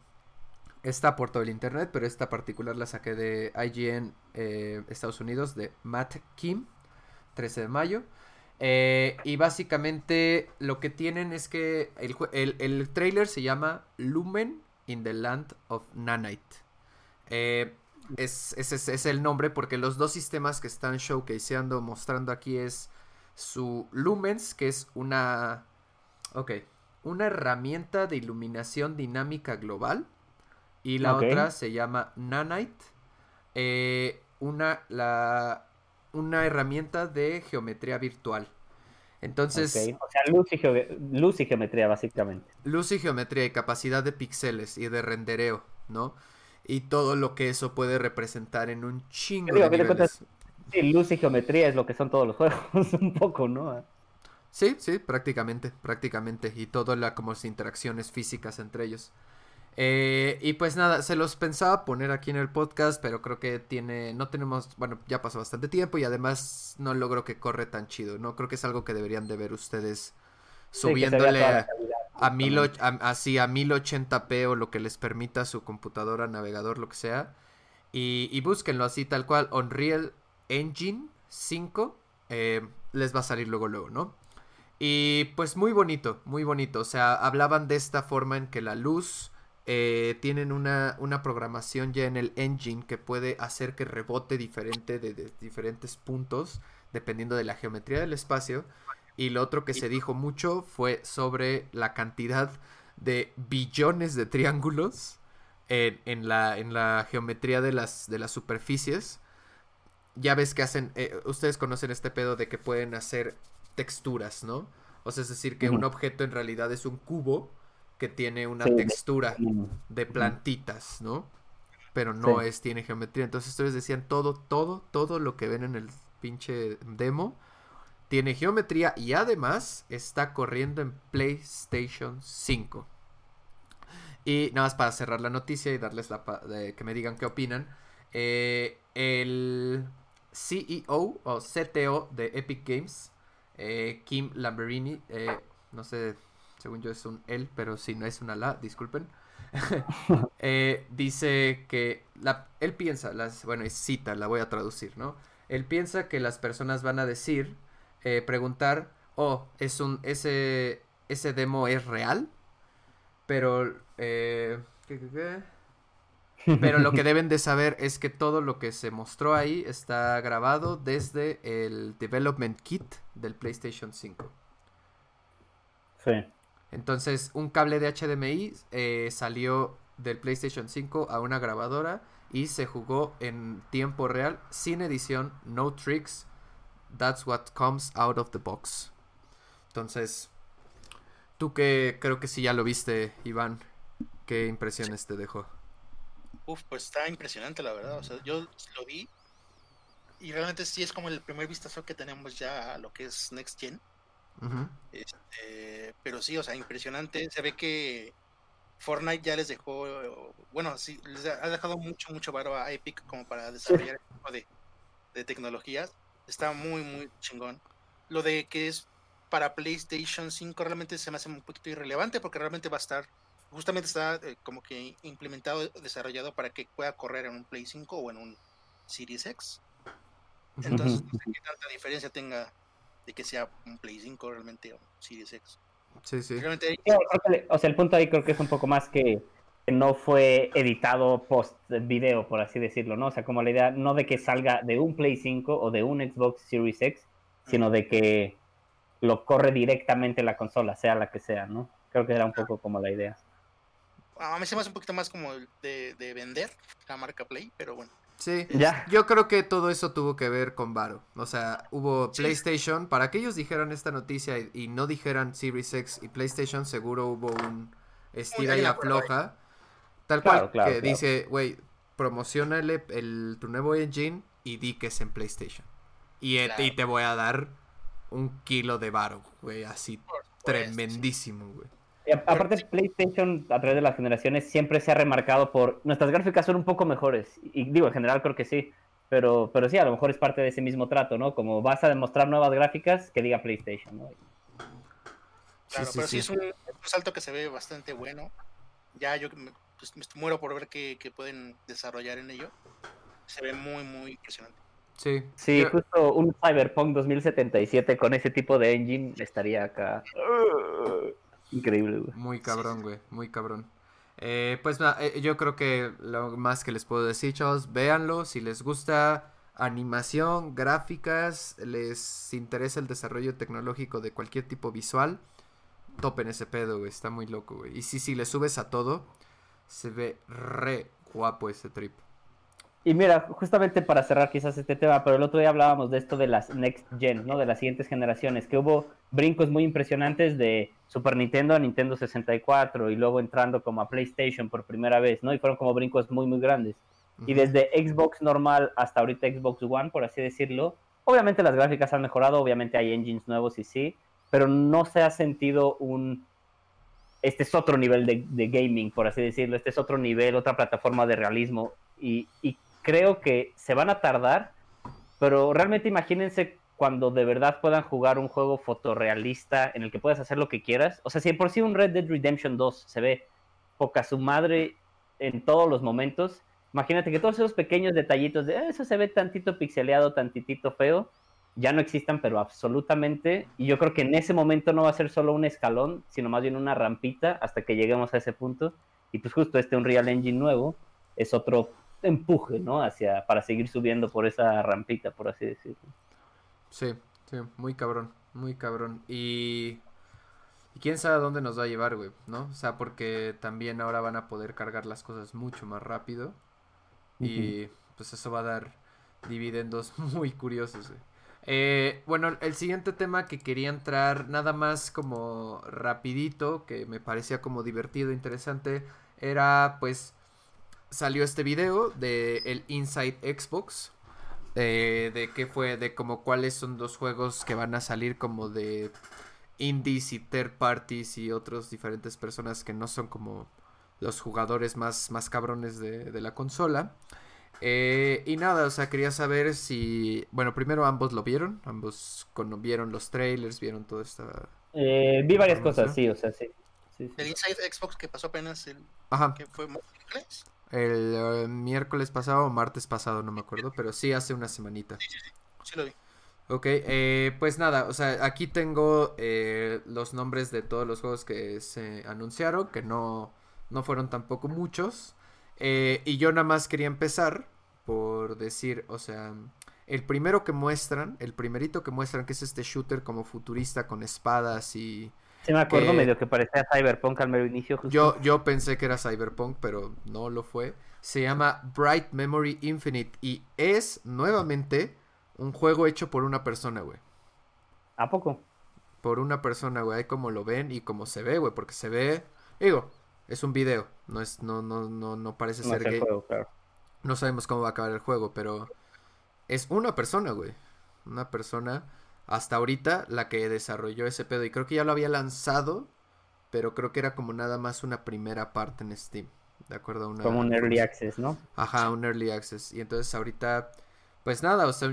está por todo el internet, pero esta particular la saqué de IGN Estados Unidos, de Matt Kim, 13 de mayo. Y básicamente lo que tienen es que el trailer se llama Lumen in the Land of Nanite. Es el nombre porque los dos sistemas que están showcaseando, mostrando aquí, es su Lumens, que es una herramienta de iluminación dinámica global, y la otra se llama Nanite, una herramienta de geometría virtual. Entonces, o sea, luz y geometría, básicamente. Luz y geometría y capacidad de píxeles y de rendereo, ¿no? Y todo lo que eso puede representar en un chingo de niveles. Sí, luz y geometría es lo que son todos los juegos, un poco, ¿no? Sí, prácticamente. Y todas las interacciones físicas entre ellos. Y pues nada, se los pensaba poner aquí en el podcast, pero creo que ya pasó bastante tiempo y además no logro que corre tan chido, ¿no? Creo que es algo que deberían de ver ustedes subiéndole a 1080p o lo que les permita su computadora, navegador, lo que sea. Y búsquenlo así tal cual, Unreal Engine 5, les va a salir luego, ¿no? Y pues muy bonito, o sea, hablaban de esta forma en que la luz, tienen una programación ya en el engine que puede hacer que rebote diferente de diferentes puntos dependiendo de la geometría del espacio. Y lo otro que se dijo mucho fue sobre la cantidad de billones de triángulos en la geometría de las superficies. Ya ves que hacen, ustedes conocen este pedo de que pueden hacer texturas, ¿no? O sea, es decir, que un objeto en realidad es un cubo que tiene una textura de plantitas, ¿no? Pero no tiene geometría. Entonces ustedes decían, todo lo que ven en el pinche demo tiene geometría y además está corriendo en PlayStation 5. Y nada más para cerrar la noticia y darles que me digan qué opinan. El CEO o CTO de Epic Games, Kim Lamberini, no sé, según yo es un él, pero si no es una la, disculpen. Dice que él piensa, la voy a traducir, ¿no? Él piensa que las personas van a decir, preguntar, ese demo es real, pero pero lo que deben de saber es que todo lo que se mostró ahí está grabado desde el Development Kit del PlayStation 5. Sí. Entonces, un cable de HDMI salió del PlayStation 5 a una grabadora y se jugó en tiempo real, sin edición, no tricks. That's what comes out of the box. Entonces, tú que creo que sí ya lo viste, Iván, ¿qué impresiones te dejó? Pues está impresionante, la verdad. O sea, yo lo vi y realmente sí es como el primer vistazo que tenemos ya a lo que es Next Gen. Uh-huh. Pero sí, o sea, impresionante. Se ve que Fortnite ya les dejó, sí, les ha dejado mucho varo a Epic como para desarrollar este tipo de tecnologías. Está muy, muy chingón. Lo de que es para PlayStation 5 realmente se me hace un poquito irrelevante porque realmente va a estar, justamente está como que implementado, desarrollado para que pueda correr en un Play 5 o en un Series X. Entonces, no sé qué tanta diferencia tenga de que sea un Play 5 realmente o Series X. Sí. Realmente... O sea, el punto ahí creo que es un poco más que no fue editado post video, por así decirlo, ¿no? O sea, como la idea no de que salga de un Play 5 o de un Xbox Series X, sino de que lo corre directamente la consola, sea la que sea, ¿no? Creo que era un poco como la idea. A mí se me hace un poquito más como de vender la marca Play, pero bueno. Sí, ¿ya? Yo creo que todo eso tuvo que ver con varo. O sea, hubo PlayStation, para que ellos dijeran esta noticia y no dijeran Series X y PlayStation, seguro hubo un estira y afloja. Tal cual, dice, güey, promociona tu nuevo engine y di que es en PlayStation. Y te voy a dar un kilo de varo, güey, así tremendísimo, güey. Aparte, PlayStation, a través de las generaciones, siempre se ha remarcado por... Nuestras gráficas son un poco mejores. Y digo, en general creo que sí. Pero sí, a lo mejor es parte de ese mismo trato, ¿no? Como vas a demostrar nuevas gráficas, que diga PlayStation, ¿no? Claro, sí, pero sí, es un salto que se ve bastante bueno. Ya yo me muero por ver qué pueden desarrollar en ello. Se ve muy, muy impresionante. Sí, sí, justo un Cyberpunk 2077 con ese tipo de engine estaría acá... Increíble, güey. Muy cabrón, güey, muy cabrón. Pues yo creo que lo más que les puedo decir, chavos, véanlo. Si les gusta animación, gráficas, les interesa el desarrollo tecnológico de cualquier tipo visual, topen ese pedo, güey, está muy loco, güey. Y si le subes a todo, se ve re guapo ese trip. Y mira, justamente para cerrar quizás este tema, pero el otro día hablábamos de esto de las next gen, ¿no? De las siguientes generaciones, que hubo brincos muy impresionantes de Super Nintendo a Nintendo 64 y luego entrando como a PlayStation por primera vez, ¿no? Y fueron como brincos muy, muy grandes. Uh-huh. Y desde Xbox normal hasta ahorita Xbox One, por así decirlo, obviamente las gráficas han mejorado, obviamente hay engines nuevos y sí, pero no se ha sentido un... Este es otro nivel de gaming, por así decirlo, este es otro nivel, otra plataforma de realismo y creo que se van a tardar, pero realmente imagínense cuando de verdad puedan jugar un juego fotorrealista en el que puedas hacer lo que quieras. O sea, si por sí un Red Dead Redemption 2 se ve poca su madre en todos los momentos, imagínate que todos esos pequeños detallitos de eso se ve tantito pixeleado, tantitito feo, ya no existan, pero absolutamente. Y yo creo que en ese momento no va a ser solo un escalón, sino más bien una rampita hasta que lleguemos a ese punto. Y pues justo este Unreal Engine nuevo es otro empuje, ¿no? Para seguir subiendo por esa rampita, por así decirlo. Sí, sí, muy cabrón, muy cabrón. Y quién sabe dónde nos va a llevar, güey, ¿no? O sea, porque también ahora van a poder cargar las cosas mucho más rápido. Y pues eso va a dar dividendos muy curiosos, güey. Bueno, el siguiente tema que quería entrar, nada más como rapidito, que me parecía como divertido, interesante, era pues... Salió este video de el Inside Xbox, de qué fue, de como cuáles son los juegos que van a salir como de indies y third parties y otros diferentes personas que no son como los jugadores más cabrones de la consola. Y nada, o sea, quería saber si... Bueno, primero ambos lo vieron, vieron los trailers, vieron toda esta... Vi varias cosas, sí, o sea, sí. Sí. El Inside Xbox que pasó apenas el... Ajá. Que fue inglés. El miércoles pasado o martes pasado, no me acuerdo, pero sí hace una semanita. Sí lo vi. Ok, pues nada, o sea, aquí tengo los nombres de todos los juegos que se anunciaron, que no fueron tampoco muchos. Y yo nada más quería empezar por decir, o sea, el primerito que muestran, que es este shooter como futurista con espadas y... Sí me acuerdo medio que parecía Cyberpunk al mero inicio. Justo. Yo pensé que era Cyberpunk, pero no lo fue. Se llama Bright Memory Infinite y es, nuevamente, un juego hecho por una persona, güey. ¿A poco? Por una persona, güey. Ahí como lo ven y como se ve, güey, porque se ve... Digo, es un video, no parece ser gay. Juego, claro. No sabemos cómo va a acabar el juego, pero es una persona, güey. Una persona... Hasta ahorita la que desarrolló ese pedo. Y creo que ya lo había lanzado, pero creo que era como nada más una primera parte en Steam, de acuerdo a una... Como un early access, ¿no? Ajá, un early access. Y entonces ahorita, pues nada, o sea,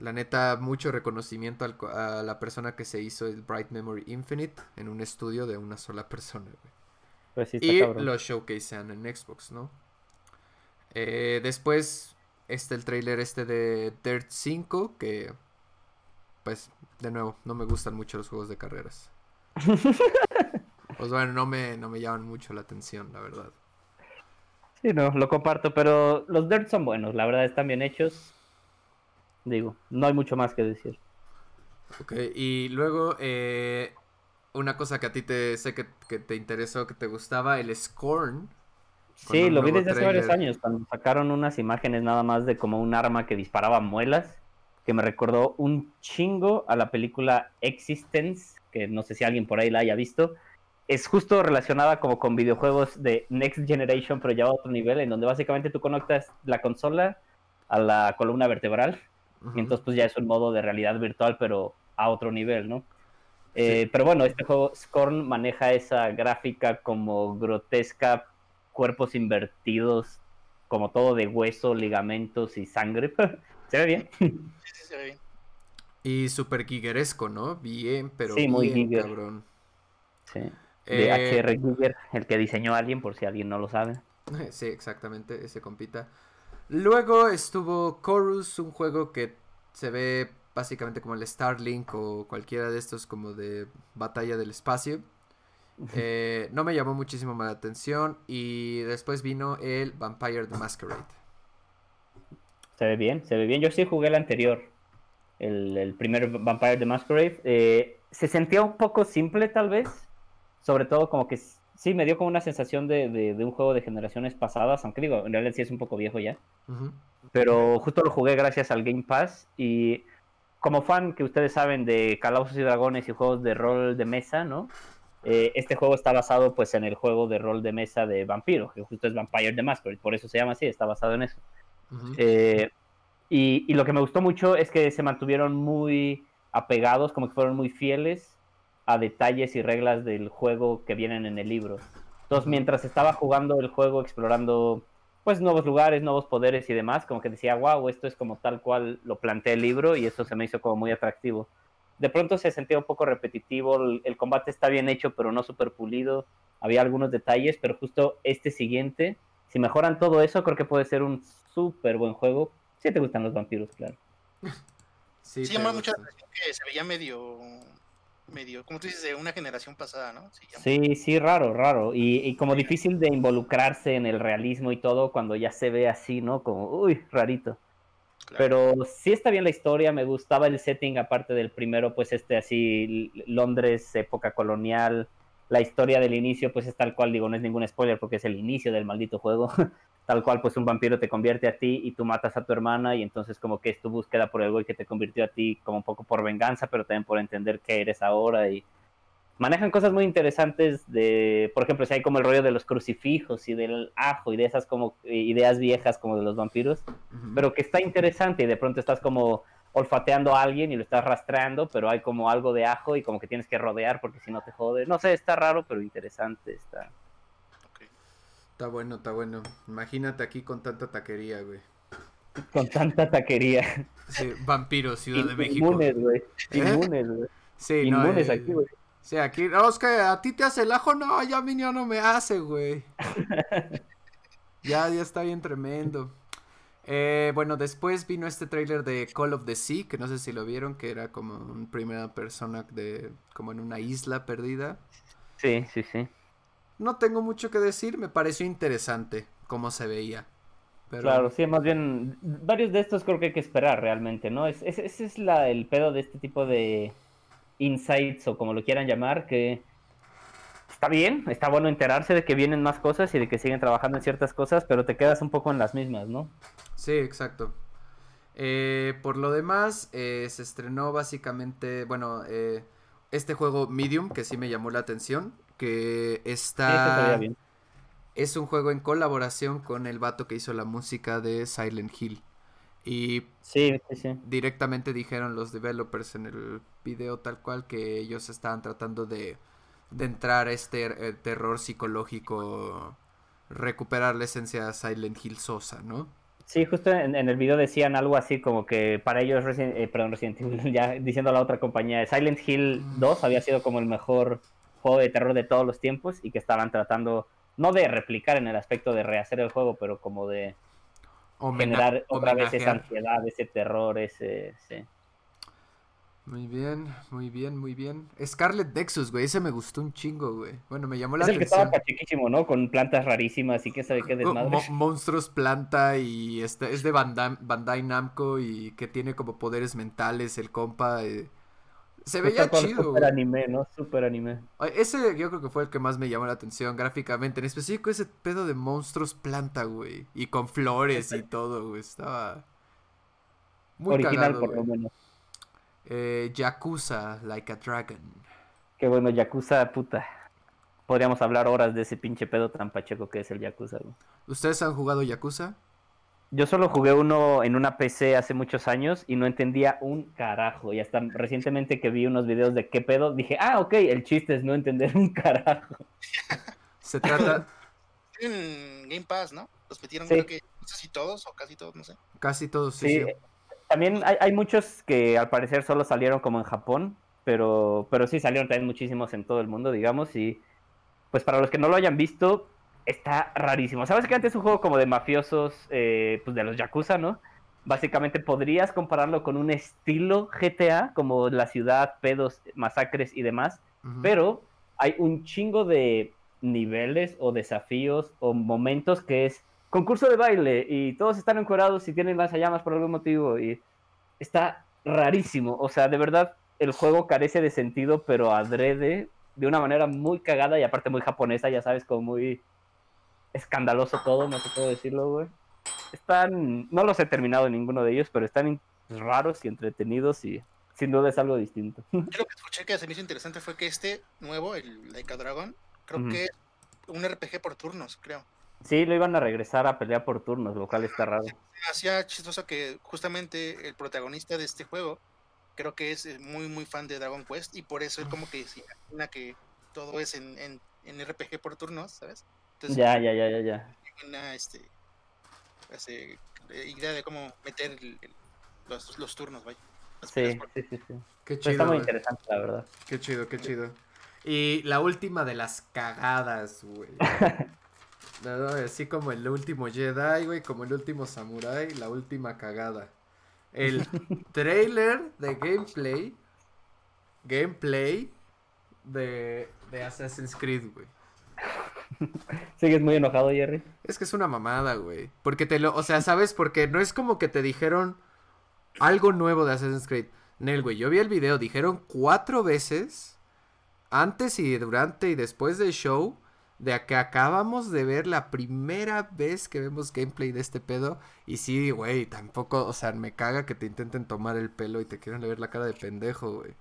la neta, mucho reconocimiento a la persona que se hizo el Bright Memory Infinite en un estudio de una sola persona, güey. Pues sí, y cabrón. Lo showcasean en Xbox, ¿no? Después, el trailer de Dirt 5, que... Pues, de nuevo, no me gustan mucho los juegos de carreras. Pues bueno, no me llaman mucho la atención, la verdad. Sí, no, lo comparto, pero los Dirt son buenos, la verdad, están bien hechos. Digo, no hay mucho más que decir. Ok, y luego, una cosa que a ti sé que te interesó, que te gustaba, el Scorn. Sí, lo vi desde hace varios años, cuando sacaron unas imágenes nada más de como un arma que disparaba muelas, que me recordó un chingo a la película Existence, que no sé si alguien por ahí la haya visto, es justo relacionada como con videojuegos de Next Generation, pero ya a otro nivel, en donde básicamente tú conectas la consola a la columna vertebral, uh-huh. y entonces pues ya es un modo de realidad virtual, pero a otro nivel, ¿no? Sí. Pero bueno, este juego Scorn maneja esa gráfica como grotesca, cuerpos invertidos, como todo de hueso, ligamentos y sangre. ¿Se ve bien? Sí, se ve bien. Y super gigeresco, ¿no? Bien, pero sí, bien, muy giger. Cabrón. Sí, de H.R. Giger, el que diseñó Alien, por si alguien no lo sabe. Sí, exactamente, ese compita. Luego estuvo Chorus, un juego que se ve básicamente como el Starlink o cualquiera de estos como de batalla del espacio. No me llamó muchísimo más la atención. Y después vino el Vampire the Masquerade. Se ve bien, se ve bien. Yo sí jugué el anterior, el primer Vampire the Masquerade. Se sentía un poco simple tal vez, sobre todo como que sí, me dio como una sensación de un juego de generaciones pasadas, aunque digo, en realidad sí es un poco viejo ya. Uh-huh. Pero justo lo jugué gracias al Game Pass, y como fan que ustedes saben de Calabozos y Dragones y juegos de rol de mesa, ¿no? Este juego está basado pues en el juego de rol de mesa de vampiro, que justo es Vampire the Masquerade, por eso se llama así, está basado en eso. Uh-huh. Y lo que me gustó mucho es que se mantuvieron muy apegados, como que fueron muy fieles a detalles y reglas del juego que vienen en el libro. Entonces, mientras estaba jugando el juego, explorando pues nuevos lugares, nuevos poderes y demás, como que decía, wow, esto es como tal cual lo plantea el libro, y eso se me hizo como muy atractivo. De pronto se sentía un poco repetitivo, el combate está bien hecho, pero no súper pulido, había algunos detalles, pero justo este siguiente, si mejoran todo eso, creo que puede ser un súper buen juego, si te gustan los vampiros, claro. Sí llamó mucho la atención que se veía medio, como tú dices, de una generación pasada, ¿no? Sí, raro, y como difícil de involucrarse en el realismo y todo cuando ya se ve así, ¿no? Como, uy, rarito. Claro. Pero sí está bien la historia, me gustaba el setting, aparte del primero, pues así, Londres, época colonial, la historia del inicio, pues es tal cual, digo, no es ningún spoiler porque es el inicio del maldito juego, tal cual, pues un vampiro te convierte a ti y tú matas a tu hermana, y entonces como que es tu búsqueda por el güey que te convirtió a ti, como un poco por venganza, pero también por entender qué eres ahora, y manejan cosas muy interesantes de, por ejemplo, si hay como el rollo de los crucifijos y del ajo y de esas como ideas viejas como de los vampiros, uh-huh. pero que está interesante, y de pronto estás como olfateando a alguien y lo estás rastreando, pero hay como algo de ajo y como que tienes que rodear porque si no te jode. No sé, está raro, pero interesante está. Okay. Está bueno. Imagínate aquí con tanta taquería, güey. Con tanta taquería. Sí, vampiros, Ciudad de México. Inmunes, güey. Sí, no, inmunes aquí, güey. Sí, aquí, no, es que a ti te hace el ajo, no, ya a mí no me hace, güey. ya está bien tremendo. Bueno, después vino este tráiler de Call of the Sea, que no sé si lo vieron, que era como un primera persona de como en una isla perdida. Sí. No tengo mucho que decir, me pareció interesante cómo se veía. Pero... Claro, sí, más bien varios de estos creo que hay que esperar realmente, ¿no? Ese es el pedo de este tipo de insights o como lo quieran llamar, que... Está bien, está bueno enterarse de que vienen más cosas y de que siguen trabajando en ciertas cosas, pero te quedas un poco en las mismas, ¿no? Sí, exacto. Por lo demás, se estrenó básicamente, bueno, este juego Medium, que sí me llamó la atención, que está... Sí, es un juego en colaboración con el vato que hizo la música de Silent Hill. Y sí. Directamente dijeron los developers en el video tal cual que ellos estaban tratando de entrar a este terror psicológico, recuperar la esencia de Silent Hill sosa, ¿no? Sí, justo en el video decían algo así como que para ellos, Resident Evil, ya diciendo a la otra compañía, Silent Hill 2 había sido como el mejor juego de terror de todos los tiempos y que estaban tratando, no de replicar en el aspecto de rehacer el juego, pero como de generar otra vez esa ansiedad, ese terror, ese... Sí. Muy bien. Scarlet Nexus, güey, ese me gustó un chingo, güey. Bueno, me llamó la atención. Es el que estaba pachequísimo, ¿no? Con plantas rarísimas y qué sabe qué desmadre. Monstruos planta y es de Bandai Namco y que tiene como poderes mentales el compa. Se veía chido, super güey. Anime, ¿no? Super anime. Ese yo creo que fue el que más me llamó la atención gráficamente. En específico ese pedo de monstruos planta, güey. Y con flores y todo, güey. Estaba muy original, cagado, por lo menos. Yakuza, Like a Dragon. Qué bueno, Yakuza, puta. podríamos hablar horas de ese pinche pedo tan pacheco que es el Yakuza, güey. ¿Ustedes han jugado Yakuza? Yo solo jugué uno en una PC hace muchos años y no entendía un carajo. Y hasta recientemente que vi unos videos de qué pedo, dije, ah, ok, el chiste es no entender un carajo. Se trata... en Game Pass, ¿no? Los metieron, sí. Creo que no sé si todos o casi todos, no sé. Casi todos, sí. También hay muchos que al parecer solo salieron como en Japón, pero sí salieron también muchísimos en todo el mundo, digamos. Y pues para los que no lo hayan visto... Está rarísimo. O sea, básicamente es un juego como de mafiosos, pues de los Yakuza, ¿no? Básicamente podrías compararlo con un estilo GTA, como la ciudad, pedos, masacres y demás, uh-huh. Pero hay un chingo de niveles o desafíos o momentos que es concurso de baile y todos están encuerados y tienen lanzallamas por algún motivo y está rarísimo. O sea, de verdad, el juego carece de sentido, pero adrede de una manera muy cagada y aparte muy japonesa, ya sabes, como muy... escandaloso todo, no sé cómo decirlo, güey. Están, no los he terminado ninguno de ellos, pero están raros y entretenidos y sin duda es algo distinto. Yo lo que escuché que se me hizo interesante fue que este nuevo, el Like a Dragon, creo uh-huh. que un RPG por turnos, creo. Sí, lo iban a regresar a pelear por turnos, lo cual está raro. Me hacía chistoso que justamente el protagonista de este juego creo que es muy, muy fan de Dragon Quest y por eso es como que se imagina que todo es en RPG por turnos, ¿sabes? Entonces, ya. Una idea de cómo meter los turnos, vaya. Sí. Qué chido. Está muy interesante, la verdad. Qué chido. Y la última de las cagadas, güey. No, así como el último Jedi, güey, como el último Samurai, la última cagada. El trailer de gameplay de Assassin's Creed, güey. ¿Sigues muy enojado, Jerry? Es que es una mamada, güey. Porque o sea, ¿sabes? Porque no es como que te dijeron algo nuevo de Assassin's Creed. Nel, güey, yo vi el video, dijeron 4 veces antes y durante y después del show de que acabamos de ver la primera vez que vemos gameplay de este pedo. Y sí, güey, tampoco, o sea, me caga que te intenten tomar el pelo y te quieran ver la cara de pendejo, güey.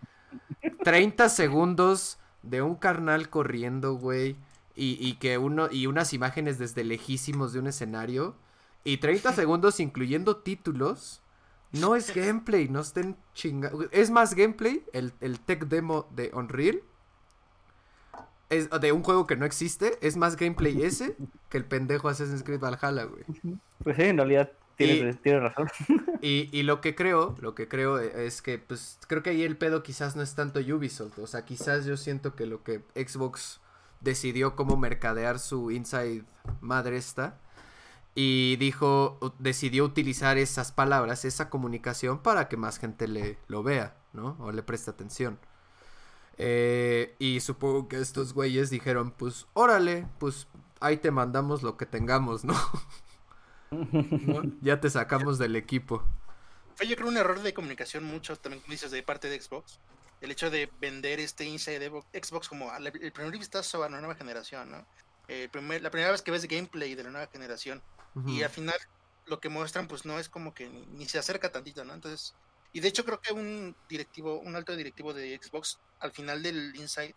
30 segundos de un carnal corriendo, güey. Y unas imágenes desde lejísimos de un escenario. Y 30 segundos incluyendo títulos. No es gameplay, no estén chingados. Es más gameplay, el tech demo de Unreal. Es de un juego que no existe. Es más gameplay ese que el pendejo Assassin's Creed Valhalla, güey. Pues sí, en realidad tienes razón. Y lo que creo es que, pues, creo que ahí el pedo quizás no es tanto Ubisoft. O sea, quizás yo siento que lo que Xbox... decidió cómo mercadear su Inside madre esta y decidió utilizar esas palabras, esa comunicación para que más gente lo vea, ¿no? O le preste atención. Y supongo que estos güeyes dijeron, pues, órale, pues, ahí te mandamos lo que tengamos, ¿no? ¿No? Ya te sacamos del equipo. Fue, yo creo, un error de comunicación mucho, también como dices, de parte de Xbox. El hecho de vender este Inside Xbox como el primer vistazo a la nueva generación, ¿no? La primera vez que ves gameplay de la nueva generación. Uh-huh. Y al final lo que muestran pues no es como que ni se acerca tantito, ¿no? Entonces, y de hecho creo que un alto directivo de Xbox al final del Inside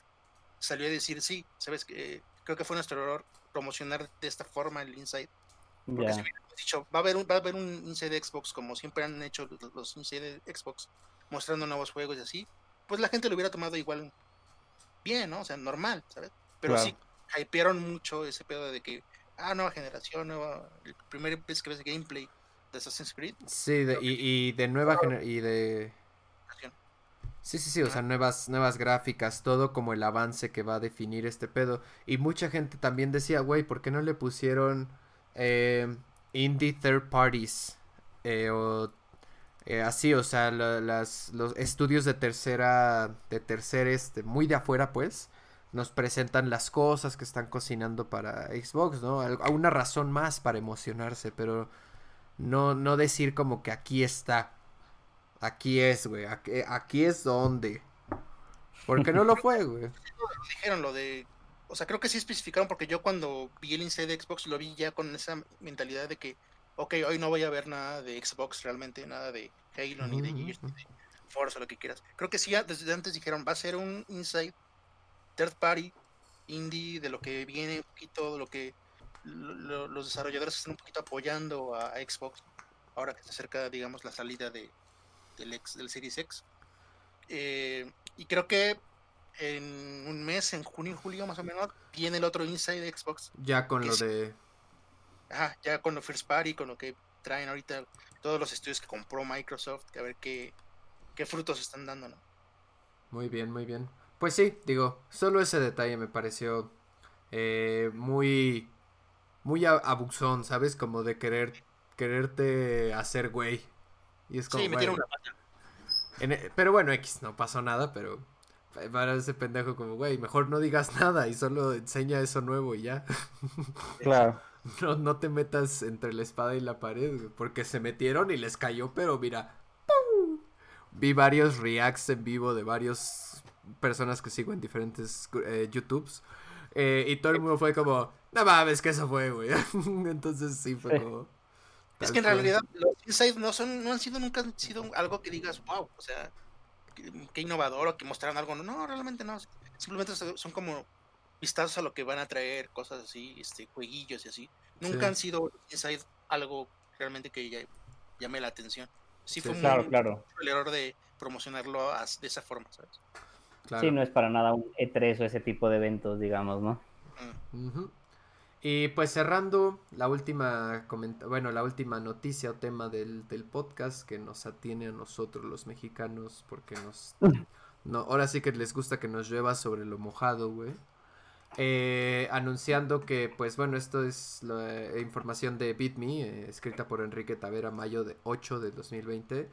salió a decir, sí, ¿sabes? Creo que fue nuestro error promocionar de esta forma el Inside. Porque si hubiéramos dicho, va a haber un Inside Xbox como siempre han hecho los Inside Xbox, mostrando nuevos juegos y así, pues la gente lo hubiera tomado igual bien, ¿no? O sea, normal, ¿sabes? Pero claro. Sí, hypearon mucho ese pedo de que, nueva generación, el primer vez que ves gameplay de Assassin's Creed. Sí, Sí, o sea, nuevas gráficas, todo como el avance que va a definir este pedo. Y mucha gente también decía, güey, ¿por qué no le pusieron indie third parties? Así, o sea, los estudios de tercer, muy de afuera, pues, nos presentan las cosas que están cocinando para Xbox, ¿no? Una razón más para emocionarse, pero no decir como que aquí está, aquí es, güey, aquí es donde, porque no lo fue, güey. Dijeron lo de, o sea, creo que sí especificaron, porque yo cuando vi el Inside de Xbox lo vi ya con esa mentalidad de que, ok, hoy no voy a ver nada de Xbox realmente, nada de Halo, ni de Gears, ni de Forza, lo que quieras. Creo que sí, desde antes dijeron, va a ser un Inside Third Party, indie, de lo que viene un poquito, de lo que los desarrolladores están un poquito apoyando a Xbox, ahora que se acerca, digamos, la salida del Series X. Y creo que en un mes, en junio, julio más o menos, viene el otro Inside de Xbox. Ya con lo de... Ajá, ya con lo First Party, con lo que traen ahorita todos los estudios que compró Microsoft, que a ver qué frutos están dando, ¿no? Muy bien, muy bien. Pues sí, digo, solo ese detalle me pareció muy abusón, ¿sabes? Como de quererte hacer güey. Y es como, sí, metieron una pata. Pero bueno, X, no pasó nada, pero para ese pendejo como, güey, mejor no digas nada y solo enseña eso nuevo y ya. Claro. No te metas entre la espada y la pared, güey, porque se metieron y les cayó, pero mira, ¡pum! Vi varios reacts en vivo de varias personas que sigo en diferentes YouTubes, y todo el mundo fue como, no mames, que eso fue, güey. Entonces sí fue como... Es que en realidad los Inside nunca han sido algo que digas, wow, o sea, qué innovador, o que mostraron algo. No, realmente no. Simplemente son como vistazos a lo que van a traer, cosas así, jueguillos y así. Nunca han sido Inside algo realmente que llame la atención. Sí, fue el error de promocionarlo de esa forma, ¿sabes? Claro. Sí, no es para nada un E3 o ese tipo de eventos, digamos, ¿no? Uh-huh. Y pues cerrando la última noticia o tema del podcast que nos atiene a nosotros los mexicanos, porque ahora sí que les gusta que nos llueva sobre lo mojado, güey. Anunciando que, pues bueno, esto es la información de BitMe, escrita por Enrique Tavera, mayo de 8 de 2020.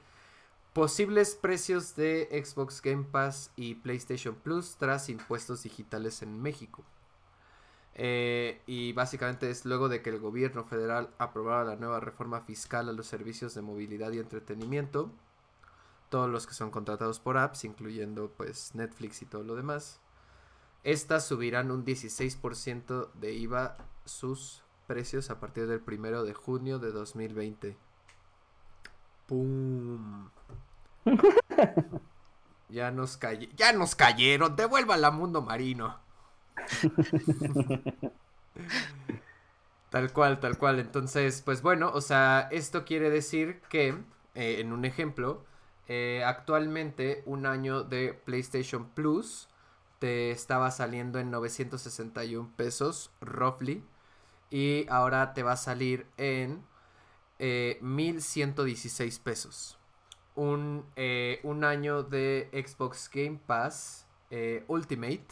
Posibles precios de Xbox Game Pass y PlayStation Plus tras impuestos digitales en México. Y básicamente es luego de que el gobierno federal aprobara la nueva reforma fiscal a los servicios de movilidad y entretenimiento, todos los que son contratados por apps, incluyendo pues Netflix y todo lo demás. Estas subirán un 16% de IVA sus precios a partir del 1 de junio de 2020. ¡Pum! Ya nos cayeron, devuélvala mundo marino. Tal cual. Entonces, pues bueno, o sea, esto quiere decir que, en un ejemplo, actualmente un año de PlayStation Plus te estaba saliendo en 961 pesos, roughly, y ahora te va a salir en 1116 pesos. Un año de Xbox Game Pass Ultimate,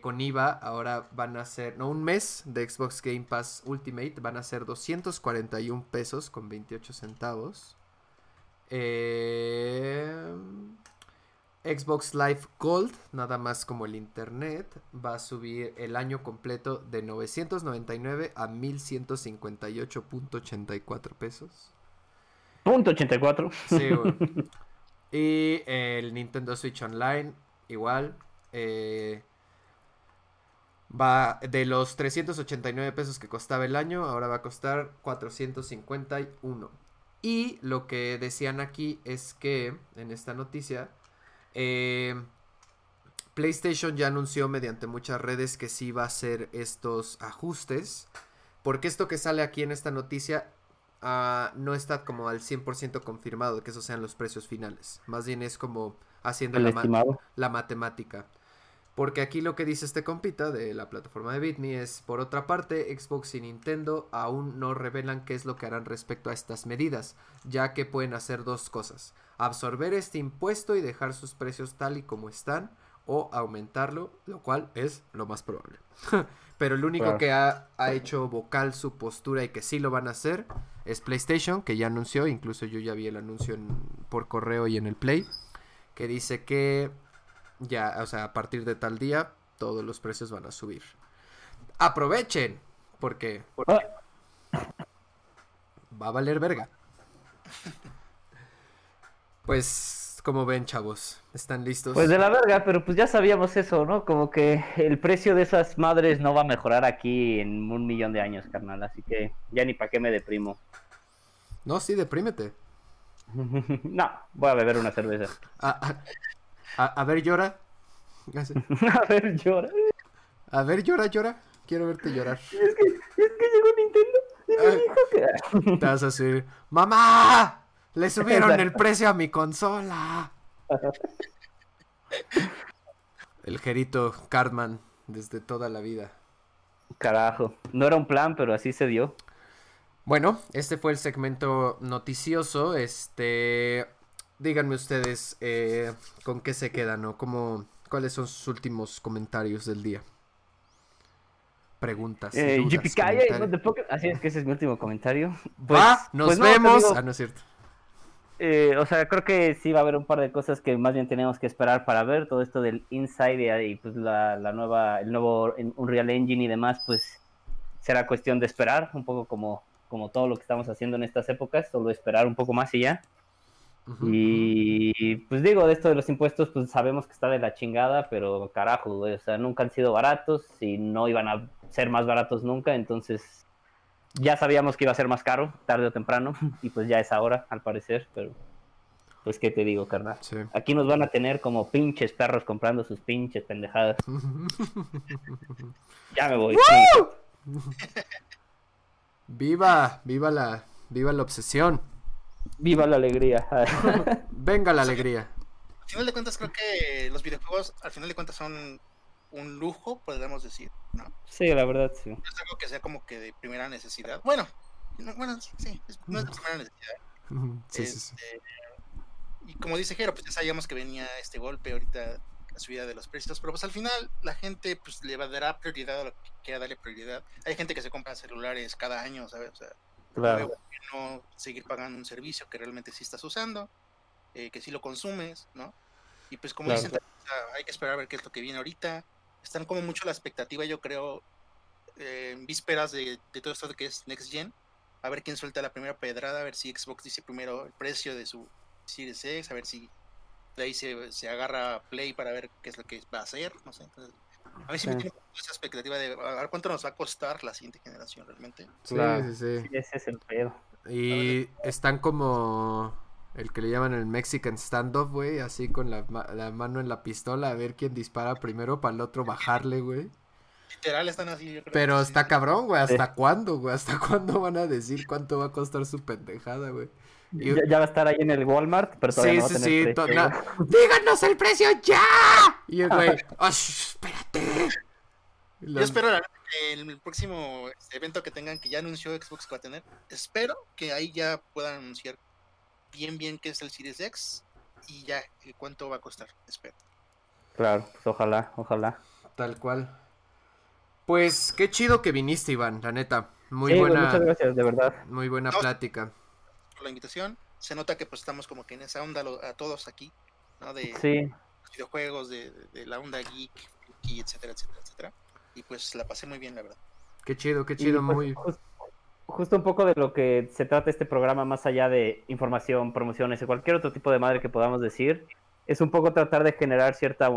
con IVA ahora van a ser... No, un mes de Xbox Game Pass Ultimate van a ser 241 pesos con 28 centavos. Xbox Live Gold, nada más como el internet, va a subir el año completo de 999 a 1158.84 pesos. .84. Sí, güey. Y el Nintendo Switch Online, igual... va de los 389 pesos que costaba el año, ahora va a costar 451. Y lo que decían aquí es que, en esta noticia, PlayStation ya anunció mediante muchas redes que sí va a hacer estos ajustes, porque esto que sale aquí en esta noticia no está como al 100% confirmado de que esos sean los precios finales. Más bien es como haciendo la matemática. Porque aquí lo que dice este compita de la plataforma de BitMe es, por otra parte, Xbox y Nintendo aún no revelan qué es lo que harán respecto a estas medidas, ya que pueden hacer dos cosas: absorber este impuesto y dejar sus precios tal y como están, o aumentarlo, lo cual es lo más probable. Pero el único que ha hecho vocal su postura y que sí lo van a hacer es PlayStation, que ya anunció, incluso yo ya vi el anuncio por correo y en el Play, que dice que... ya, o sea, a partir de tal día todos los precios van a subir. ¡Aprovechen! Porque va a valer verga. Pues, como ven, chavos, ¿están listos? Pues de la verga, pero pues ya sabíamos eso, ¿no? Como que el precio de esas madres no va a mejorar aquí en 1,000,000 de años, carnal. Así que ya ni para qué me deprimo. No, sí, deprímete. No, voy a beber una cerveza. A ver, llora. A ver, llora. A ver, llora, llora. Quiero verte llorar. Es que llegó Nintendo y me dijo que... Te vas a decir, ¡mamá! ¡Le subieron el precio a mi consola! El Jerito Cartman desde toda la vida. Carajo, no era un plan, pero así se dio. Bueno, este fue el segmento noticioso. Díganme ustedes con qué se quedan, ¿no? ¿Cuáles son sus últimos comentarios del día? Preguntas, dudas, así es que ese es mi último comentario. Pues nos vemos. Amigo, no es cierto. O sea, creo que sí va a haber un par de cosas que más bien tenemos que esperar para ver. Todo esto del Inside y pues el nuevo Unreal Engine y demás, pues será cuestión de esperar. Un poco como todo lo que estamos haciendo en estas épocas, solo esperar un poco más y ya. Uh-huh. Y pues digo, de esto de los impuestos, pues sabemos que está de la chingada, pero carajo, güey, o sea, nunca han sido baratos y no iban a ser más baratos nunca, entonces ya sabíamos que iba a ser más caro, tarde o temprano, y pues ya es ahora, al parecer, pero pues qué te digo, carnal, sí. Aquí nos van a tener como pinches perros comprando sus pinches pendejadas. Ya me voy. Viva la obsesión. Viva la alegría. Venga la alegría. Al final de cuentas, creo que los videojuegos al final de cuentas son un lujo, podríamos decir, ¿no? Sí, la verdad, sí. No es algo que sea como que de primera necesidad. Bueno, sí, no es de primera necesidad. Sí. Y como dice Jero, pues ya sabíamos que venía este golpe ahorita, la subida de los precios, pero pues al final la gente pues le dará prioridad a lo que quiera darle prioridad. Hay gente que se compra celulares cada año, ¿sabes? O sea, claro. No seguir pagando un servicio que realmente sí estás usando, que sí lo consumes, ¿no? Y pues como dicen, hay que esperar a ver qué es lo que viene ahorita. Están como mucho la expectativa, yo creo, en vísperas de todo esto que es Next Gen, a ver quién suelta la primera pedrada, a ver si Xbox dice primero el precio de su Series X, a ver si de ahí se agarra Play para ver qué es lo que va a hacer, no sé, entonces... A mí sí me tiene esa expectativa de a ver cuánto nos va a costar la siguiente generación realmente. Sí. Ese es el pedo. Y están como el que le llaman el Mexican standoff, güey, así con la mano en la pistola, a ver quién dispara primero para el otro bajarle, güey. Literal están así, yo creo. Pero que está cabrón, güey, ¿hasta cuándo, güey? ¿Hasta cuándo van a decir cuánto va a costar su pendejada, güey? Y... Ya va a estar ahí en el Walmart, pero todavía no va a tener precio. ¡Díganos el precio ya! Y el güey, espérate. Yo espero que el próximo evento que tengan, que ya anunció Xbox que va a tener, espero que ahí ya puedan anunciar bien qué es el Series X y ya cuánto va a costar, espero. Claro, pues ojalá. Tal cual. Pues qué chido que viniste, Iván, la neta. Muy buena. Pues, muchas gracias, de verdad. Muy buena plática. La invitación, se nota que pues estamos como que en esa onda a todos aquí, ¿no? De videojuegos, de la onda geek, etcétera, y pues la pasé muy bien, la verdad. Qué chido, y, pues, muy... Justo un poco de lo que se trata este programa, más allá de información, promociones y cualquier otro tipo de madre que podamos decir, es un poco tratar de generar cierta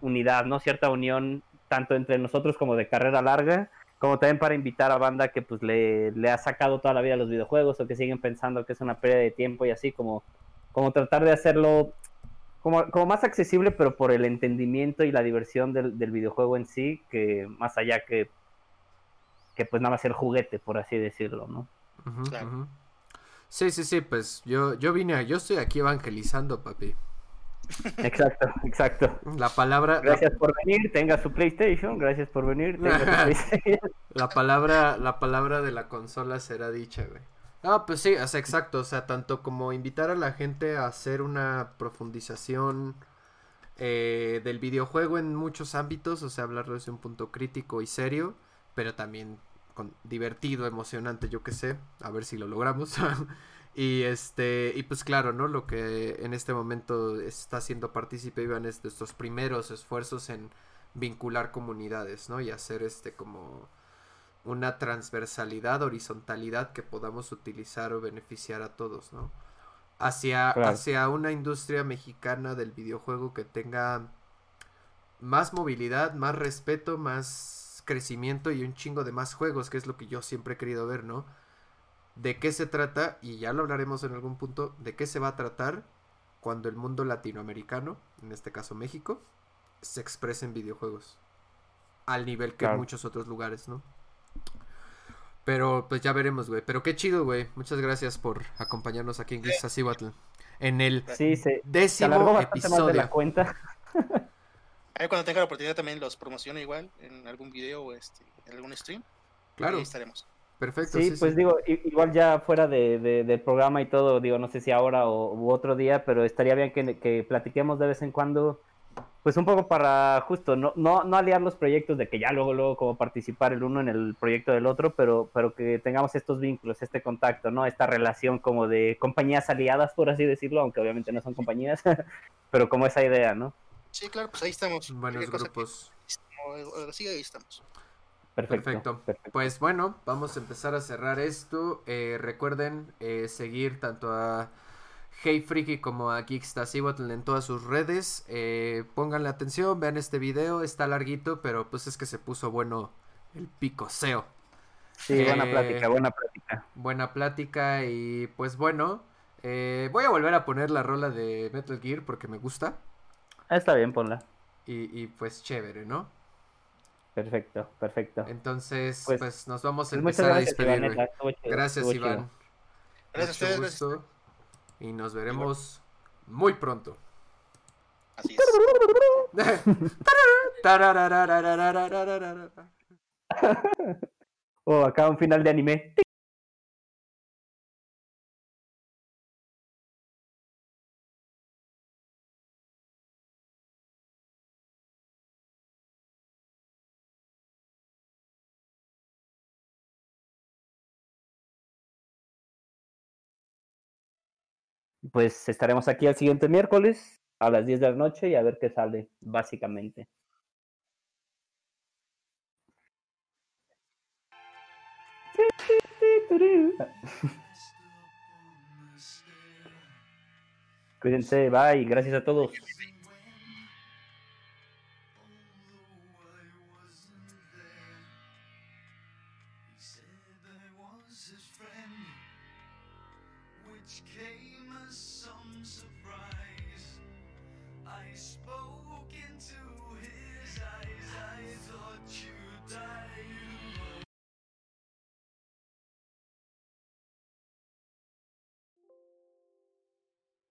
unidad, ¿no? Cierta unión, tanto entre nosotros como de carrera larga, como también para invitar a banda que pues le ha sacado toda la vida a los videojuegos o que siguen pensando que es una pérdida de tiempo y así, como tratar de hacerlo como más accesible, pero por el entendimiento y la diversión del videojuego en sí, que más allá que pues nada más el juguete, por así decirlo, ¿no? Uh-huh, claro. Uh-huh. Sí, pues yo estoy aquí evangelizando, papi. Exacto. La palabra... Gracias por venir, tenga su PlayStation, gracias por venir, tenga su PlayStation. La palabra de la consola será dicha, güey. No, pues sí, es exacto, o sea, tanto como invitar a la gente a hacer una profundización del videojuego en muchos ámbitos, o sea, hablarlo desde un punto crítico y serio, pero también divertido, emocionante, yo qué sé, a ver si lo logramos. Y pues claro, ¿no? Lo que en este momento está haciendo partícipe Iván es de estos primeros esfuerzos en vincular comunidades, ¿no? Y hacer como una transversalidad, horizontalidad que podamos utilizar o beneficiar a todos, ¿no? Hacia una industria mexicana del videojuego que tenga más movilidad, más respeto, más crecimiento y un chingo de más juegos, que es lo que yo siempre he querido ver, ¿no? ¿De qué se trata? Y ya lo hablaremos en algún punto. ¿De qué se va a tratar cuando el mundo latinoamericano, en este caso México, se exprese en videojuegos? al nivel que muchos otros lugares, ¿no? Pero pues ya veremos, güey. Pero qué chido, güey. Muchas gracias por acompañarnos aquí en Geeks Así Battle. En el décimo episodio. De la cuenta. A ver, cuando tenga la oportunidad también los promociono igual en algún video o en algún stream. Claro. Ahí estaremos. Perfecto. Sí, sí pues sí. Digo, igual ya fuera del programa y todo, digo, no sé si ahora u otro día, pero estaría bien que platiquemos de vez en cuando. Pues un poco para justo no aliar los proyectos de que ya luego como participar el uno en el proyecto del otro, pero que tengamos estos vínculos, este contacto, ¿no? Esta relación como de compañías aliadas, por así decirlo, aunque obviamente no son compañías, pero como esa idea, ¿no? Sí, claro, pues ahí estamos. Buenos grupos. Sí, ahí estamos. Perfecto. Pues bueno, vamos a empezar a cerrar esto. Recuerden seguir tanto a Hey Freaky como a Geekstasibotl en todas sus redes. Pónganle atención, vean este video, está larguito, pero pues es que se puso bueno el picoseo. Sí, buena plática. Buena plática y pues bueno, voy a volver a poner la rola de Metal Gear porque me gusta. Está bien, ponla. Y pues chévere, ¿no? Perfecto. Entonces, pues nos vamos a empezar a despedir. Gracias, Iván. Gracias a ustedes. Y nos veremos muy pronto. Así es. Oh, acá un final de anime. Pues estaremos aquí el siguiente miércoles a las 10 de la noche y a ver qué sale, básicamente. Cuídense, bye, gracias a todos. Came as some surprise. I spoke in